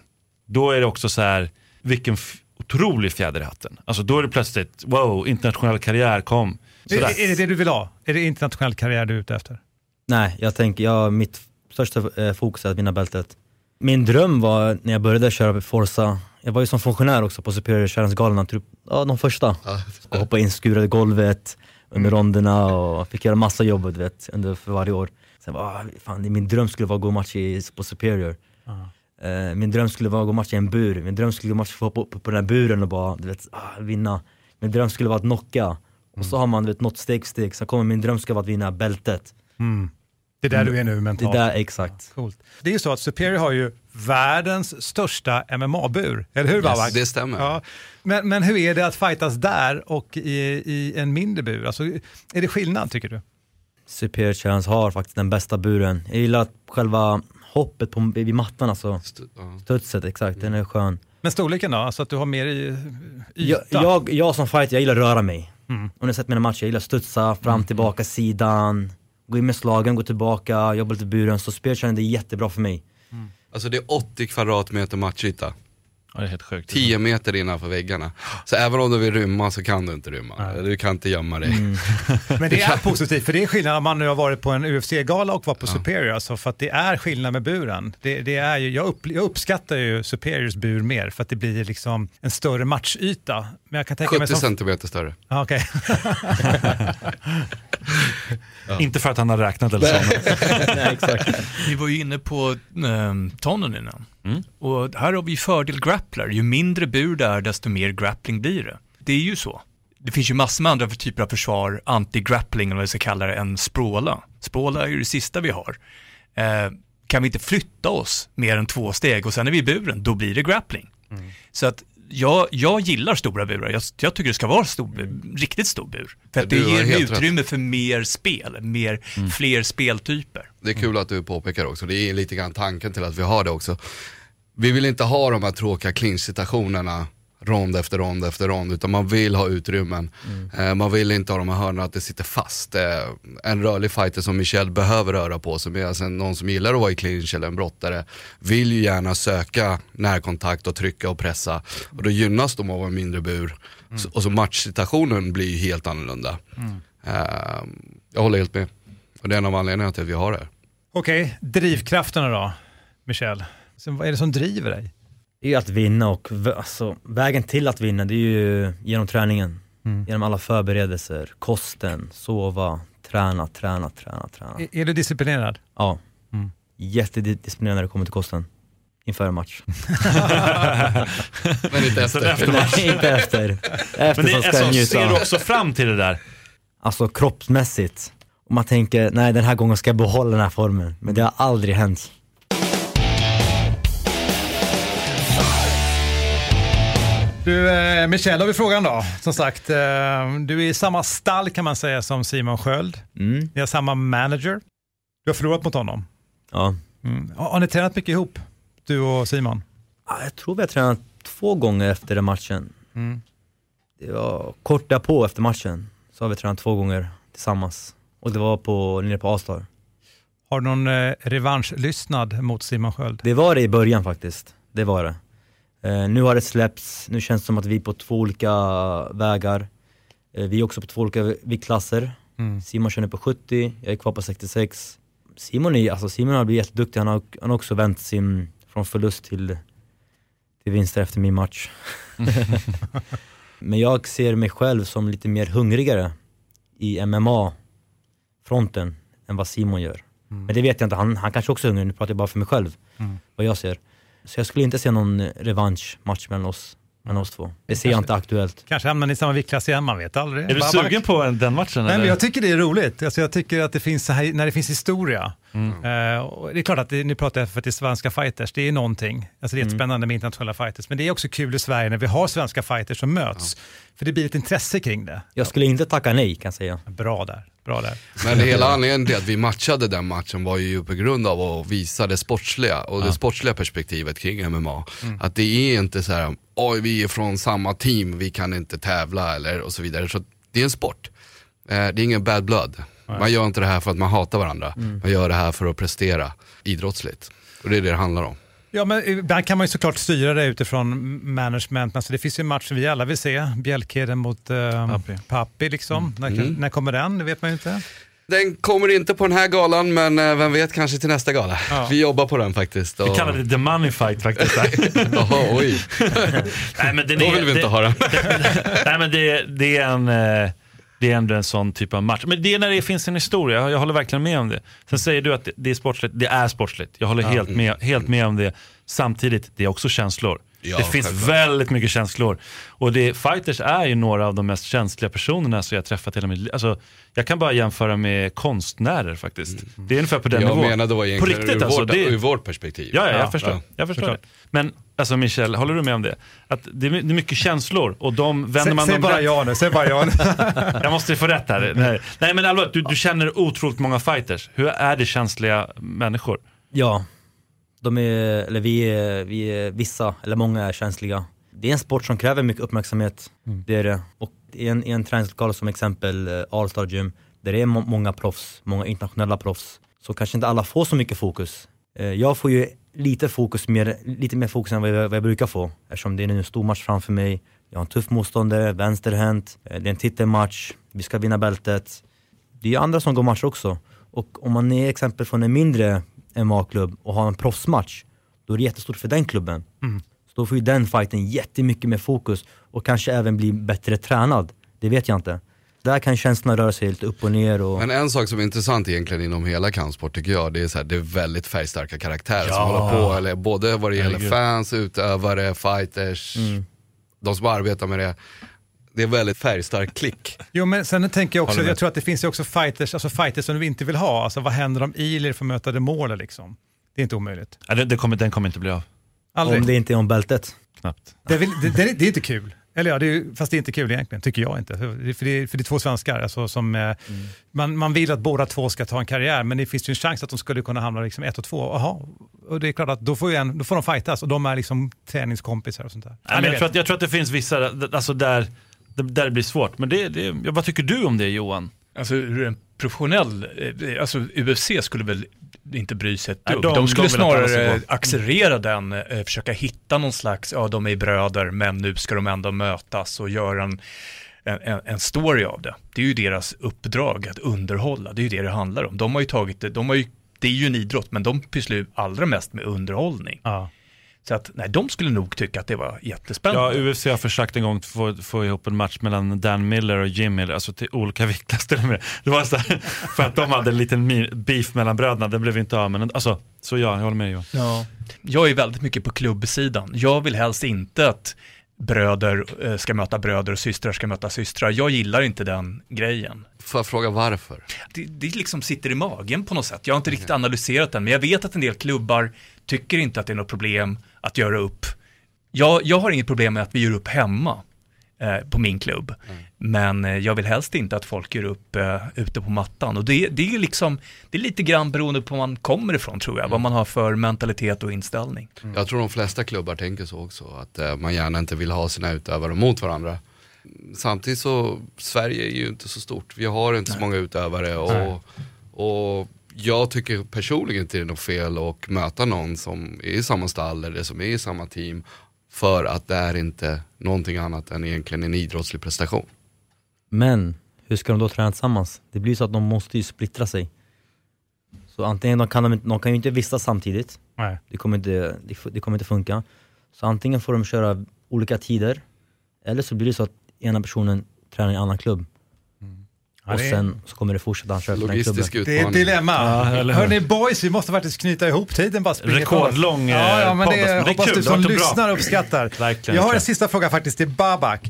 då är det också så här, vilken f- otrolig fjäder i hatten. Alltså då är det plötsligt, wow, internationell karriär kom. Är, är det det du vill ha? Är det internationell karriär du är ute efter? Nej, jag tänker, jag, mitt största fokus är att vinna bältet. Min dröm var, när jag började köra Forza, jag var ju som funktionär också på Superior Challenge galan, typ, ja, de första. Och hoppa in, skurade golvet under ronderna och fick göra massa jobb, du vet, under, för varje år. Sen bara, fan, min dröm skulle vara att gå match i, på Superior. Uh-huh. Min dröm skulle vara att gå match i en bur. Min dröm skulle vara att få på, på, på den här buren och bara, du vet, vinna. Min dröm skulle vara att knocka. Mm. Och så har man, du vet, något steg, steg. Så kommer min dröm ska vara att vinna bältet. Mm. Det är där mm. du är nu mentalt. Det är där, exakt. Ja, coolt. Det är ju så att Superior har ju världens största M M A-bur. Eller hur, Babak? Yes, det stämmer. Ja. Men, men hur är det att fightas där och i, i en mindre bur? Alltså, är det skillnad, tycker du? Superior Challenge har faktiskt den bästa buren. Jag gillar själva hoppet på, vid mattan. Alltså. St- uh. Studset, exakt. Den är skön. Men storleken då? Alltså att du har mer i yta? Jag, jag, jag som fighter, jag gillar röra mig. Mm. Och när jag sett mina matcher, jag gillar studsa fram, mm. tillbaka, sidan, gå in med slagen, gå tillbaka, jobba lite i buren. Så spelkärnan, det är jättebra för mig. Mm. Alltså det är åttio kvadratmeter matchyta. Ja, det är helt sjukt. tio meter innanför väggarna. Så även om du vill rymma så kan du inte rymma. Nej. Du kan inte gömma dig. Mm. Men det är positivt, för det är skillnad om man nu har varit på en U F C-gala och var på ja. Superior. Alltså, för att det är skillnad med buren. Det, det är ju, jag, upp, jag uppskattar ju Superiors bur mer, för att det blir liksom en större matchyta. Men jag kan tänka sjuttio centimeter större. Ah, okay. ja. Inte för att han har räknat eller så. Nej, exakt. Vi var ju inne på eh, tonen innan. Mm. Och här har vi fördel grappler. Ju mindre bur där, desto mer grappling blir det. Det är ju så. Det finns ju massor med andra typer av försvar, anti-grappling eller vad vi ska kalla det, än språla. Språla är ju det sista vi har. Eh, kan vi inte flytta oss mer än två steg och sen är vi i buren, då blir det grappling. Mm. Så att Jag, jag gillar stora burar. Jag, jag tycker det ska vara stor, riktigt stor bur. För att det ger utrymme rätt för mer spel, mer, mm. fler speltyper. Det är kul mm. att du påpekar också. Det är lite grann tanken till att vi har det också. Vi vill inte ha de här tråkiga clinch-situationerna rond efter rond efter rond, utan man vill ha utrymmen. Mm. Eh, man vill inte ha de här hörnorna att det sitter fast. Eh, en rörlig fighter som Michel behöver röra på sig, alltså någon som gillar att vara i clinch eller en brottare vill ju gärna söka närkontakt och trycka och pressa. Och då gynnas de av en mindre bur. Mm. Så, och så matchsituationen blir ju helt annorlunda. Mm. Eh, jag håller helt med. Och det är en av anledningarna till att vi har det. Okej, okay. Drivkrafterna då, Michel. Så vad är det som driver dig? Det är ju att vinna, och alltså, vägen till att vinna, det är ju genom träningen. Mm. Genom alla förberedelser, kosten, sova, träna, träna, träna, träna. Är, är du disciplinerad? Ja, mm. jättedisciplinerad när det kommer till kosten. Inför en match. Men inte efter. efter match. Nej, inte efter. Efter. Men det, alltså, ser du också fram till det där? Alltså kroppsmässigt. Och man tänker, nej, den här gången ska jag behålla den här formen. Men det har aldrig hänt. Du, eh, Michel, har vi frågan då? Som sagt, eh, du är i samma stall kan man säga som Simon Sköld. Mm. Ni har samma manager. Du har förlorat mot honom. Ja. Mm. Har, har ni tränat mycket ihop, du och Simon? Ja, jag tror vi har tränat två gånger efter den matchen. Mm. Det var kort därpå efter matchen. Så har vi tränat två gånger tillsammans. Och det var på, nere på Astor. Har du någon eh, revanschlystnad mot Simon Sköld? Det var det i början faktiskt. Det var det. Eh, nu har det släppts. Nu känns det som att vi är på två olika vägar. Eh, vi är också på två olika viktklasser. Mm. Simon känner på sjuttio. Jag är kvar på sextiosex. Simon, är, alltså Simon har blivit jätteduktig. Han har, han har också vänt sin från förlust till, till vinster efter min match. Men jag ser mig själv som lite mer hungrigare i M M A-fronten än vad Simon gör. Mm. Men det vet jag inte, han, han kanske också är hungrig. Nu pratar jag bara för mig själv, mm. vad jag ser. Så jag skulle inte se någon revanschmatch mellan oss, mellan oss två. Det ser kanske, jag inte aktuellt. Kanske hamnar ni i samma viktklass igen, man vet aldrig. Är du sugen på den matchen? Nej, men jag tycker det är roligt. Alltså, jag tycker att det finns så här, när det finns historia. Mm. Uh, och det är klart att det, nu pratar jag för att det är svenska fighters. Det är någonting. Alltså, det är mm. spännande med internationella fighters. Men det är också kul i Sverige när vi har svenska fighters som möts. Ja. För det blir ett intresse kring det. Jag skulle inte tacka nej, kan jag säga. Bra där. Bra där. Men hela anledningen till att vi matchade den matchen var ju på grund av att visa det sportsliga och det ja. sportsliga perspektivet kring M M A. Mm. Att det är inte så här, oj, vi är från samma team, vi kan inte tävla eller och så vidare. Så det är en sport. Det är ingen bad blood. Man gör inte det här för att man hatar varandra. Mm. Man gör det här för att prestera idrottsligt. Och det är det det handlar om. Ja, men ibland kan man ju såklart styra det utifrån management. Alltså det finns ju en match vi alla vill se. Bielkheden mot eh, Pappi. Pappi liksom. Mm. När, när kommer den? Det vet man ju inte. Den kommer inte på den här galan, men vem vet, kanske till nästa gala. Ja. Vi jobbar på den faktiskt. Och... Vi kallar det The Money Fight faktiskt. Jaha, oj. Nej, men den är, då vill vi inte det, ha den. Nej, men det, det är en... Eh... Det är ändå en sån typ av match. Men det är när det finns en historia, jag håller verkligen med om det. Sen säger du att det är sportsligt, det är sportsligt. Jag håller helt med, helt med om det. Samtidigt, det är också känslor. Ja, det finns självklart. Väldigt mycket känslor. Och det, fighters är ju några av de mest känsliga personerna som jag träffat hela mitt, alltså, jag kan bara jämföra med konstnärer faktiskt. Mm. Det är ungefär på den jag nivån. Jag menade vad egentligen på riktigt, ur, alltså, vårt, det, ur vårt perspektiv. Ja, ja, jag ja, förstår, ja. Jag förstår det. Men alltså Michel, håller du med om det? Att det är mycket känslor och de vänder se, man... Säg bara ja nu, säg bara ja nu. Jag måste få rätt här. Nej, Nej men allvarligt, du, du känner otroligt många fighters. Hur är det känsliga människor? Ja, de är, eller vi är, vi är vissa, eller många är känsliga. Det är en sport som kräver mycket uppmärksamhet. Mm. Det är det. Och i en, i en träningslokal som exempel All-Star Gym, där det är må- många proffs, många internationella proffs, så kanske inte alla får så mycket fokus. Jag får ju lite fokus, mer, lite mer fokus än vad jag, vad jag brukar få. Eftersom det är en stor match framför mig. Jag har en tuff motståndare, vänsterhänt. Det är en titelmatch, vi ska vinna bältet. Det är ju andra som går match också. Och om man är exempel från en mindre M M A-klubb och har en proffsmatch, då är det jättestort för den klubben. Mm. Så då får ju den fighten jättemycket mer fokus och kanske även bli bättre tränad. Det vet jag inte. Där kan känslorna röra sig lite upp och ner. Och... Men en sak som är intressant egentligen inom hela kampsport tycker jag, det är, så här, det är väldigt färgstarka karaktärer ja. som håller på. Eller, både vad det gäller fans, utövare, fighters, mm. de som arbetar med det. Det är väldigt färgstark klick. Jo, men sen tänker jag också, jag tror att det finns ju också fighters, alltså fighters som du inte vill ha. Alltså vad händer om Ilir får möta det målet liksom? Det är inte omöjligt. Ja, det, det kommer, den kommer inte bli av. Aldrig. Om det inte är om bältet. Knappt. Det, vill, det, det, det är inte kul. Eller ja, det är, fast det är inte kul egentligen, tycker jag inte. För det är, för det är två svenskar alltså, som mm. man, man vill att båda två ska ta en karriär, men det finns ju en chans att de skulle kunna hamna liksom ett och två. Aha. Och det är klart att då får, en, då får de fightas och de är liksom träningskompisar och sånt där. Ja, men jag, tror att, jag tror att det finns vissa alltså där... Där det blir svårt, men det, det, vad tycker du om det, Johan? Alltså hur en professionell, alltså U F C skulle väl inte bry sig ett dugg. De, de skulle de snarare accelerera den, försöka hitta någon slags, ja de är bröder men nu ska de ändå mötas och göra en, en, en story av det. Det är ju deras uppdrag att underhålla, det är ju det det handlar om. De har ju tagit, de har ju, det är ju en idrott men de pysslar ju allra mest med underhållning. Ja. Så att, nej, de skulle nog tycka att det var jättespännande. Ja, U F C har försökt en gång få, få ihop en match mellan Dan Miller och Jim Miller. Alltså till olika viktklasser. Det var så här, för att de hade en liten beef mellan bröderna. Det blev inte av, men alltså, så ja, jag håller med. Ja. Jag är väldigt mycket på klubbsidan. Jag vill helst inte att bröder ska möta bröder och systrar ska möta systrar. Jag gillar inte den grejen. Får jag fråga varför? Det, det liksom sitter i magen på något sätt. Jag har inte riktigt analyserat den, men jag vet att en del klubbar tycker inte att det är något problem att göra upp. Jag, jag har inget problem med att vi gör upp hemma eh, på min klubb. Mm. Men eh, jag vill helst inte att folk gör upp eh, ute på mattan. Och det, det, är liksom, det är lite grann beroende på var man kommer ifrån, tror jag. Mm. Vad man har för mentalitet och inställning. Mm. Jag tror de flesta klubbar tänker så också. Att eh, man gärna inte vill ha sina utövare mot varandra. samtidigt så Sverige är ju inte så stort. Vi har inte Nej. så många utövare och, och jag tycker personligen inte det är något fel att möta någon som är i samma stall eller som är i samma team, för att det är inte någonting annat än egentligen en idrottslig prestation. Men hur ska de då träna tillsammans? Det blir så att de måste ju splittra sig. Så antingen de kan, de, de kan ju inte vistas samtidigt. Nej. Det kommer inte, det, det kommer inte funka. Så antingen får de köra olika tider, eller så blir det så att ena personen tränar i en annan klubb. Mm. Ja, och sen är... så kommer det fortsätta köra på den klubben. Det är ett dilemma. Ja, eller... Hörrni boys, vi måste faktiskt knyta ihop tiden. Bara rekordlång eh, ja, ja, men det, det hoppas kul, du som lyssnar och uppskattar. Jag har en sista fråga faktiskt till Babak.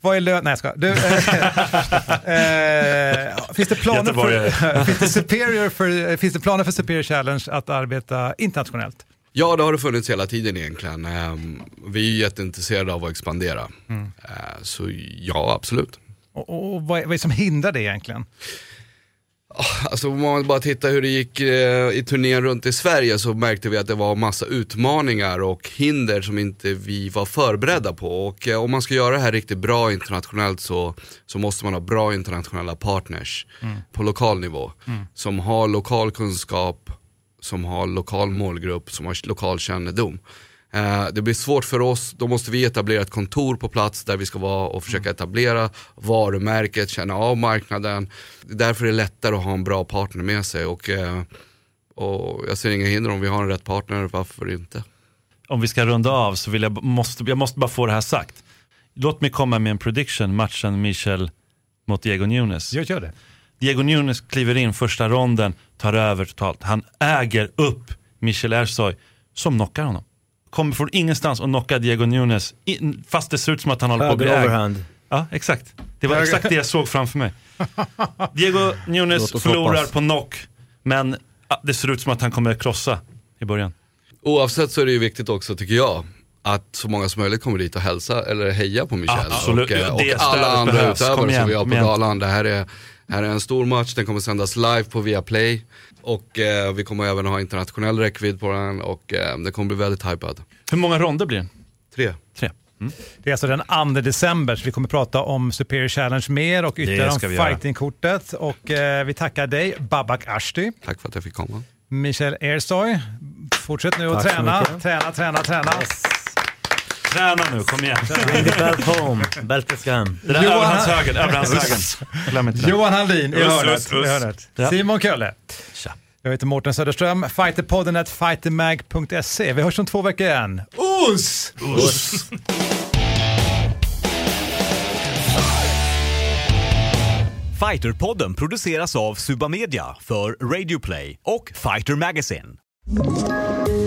Vad är lön... Nej, jag ska. Du, eh, eh, finns det planer för finns det Superior för finns det planer för Superior Challenge att arbeta internationellt? Ja, det har det funnits hela tiden egentligen. Vi är jätteintresserade av att expandera. Mm. Så ja, absolut. Och, och vad, är, vad är som hindrar det egentligen? Alltså om man bara tittar hur det gick i turnén runt i Sverige, så märkte vi att det var massa utmaningar och hinder som inte vi var förberedda på. Och om man ska göra det här riktigt bra internationellt, så, så måste man ha bra internationella partners mm. på lokal nivå. Mm. Som har lokal kunskap, som har lokal målgrupp, som har lokal kännedom. Eh, det blir svårt för oss, då måste vi etablera ett kontor på plats där vi ska vara och försöka etablera varumärket, känna av marknaden. Därför är det lättare att ha en bra partner med sig, och, eh, och jag ser inga hinder om vi har en rätt partner, varför inte? Om vi ska runda av så vill jag, måste, jag måste bara få det här sagt. Låt mig komma med en prediction, matchen Michel mot Diego Nunes. Jag gör det. Diego Nunes kliver in första ronden, tar över totalt. Han äger upp Michel Ersoy som knockar honom. Kommer från ingenstans och knockar Diego Nunes in, fast det ser ut som att han håller på att bli ägd. Ja, exakt. Det var exakt det jag såg framför mig. Diego Nunes förlorar hoppas. på knock, men det ser ut som att han kommer att krossa i början. Oavsett så är det ju viktigt också, tycker jag, att så många som möjligt kommer dit och hälsa eller heja på Michel. Absolut. Och, och, och alla andra utövare som vi har på Dalan. Det här är... Här är en stor match, den kommer sändas live på Viaplay. Och eh, vi kommer även ha internationell räckvidd på den. Och eh, det kommer bli väldigt hypad. Hur många ronder blir det? Tre, Tre. Mm. Det är alltså den andra december, så vi kommer prata om Superior Challenge mer och ytterligare om fightingkortet. Och eh, vi tackar dig, Babak Ashti. Tack för att jag fick komma. Michel Ersoy, fortsätt nu att träna. träna Träna, träna, yes. Träna nu, kom igen. Välkommen, Bälteskan. Det där Johan... över hans höger, över hans höger. Johan Halldin, i hörnet. Simon Kölle. Tja. Jag heter Mårten Söderström. Fighterpodden at fightermag punkt se. Vi hörs om två veckor igen. Us! Us! Fighterpodden produceras av Subamedia för Radio Play och Fighter Magazine.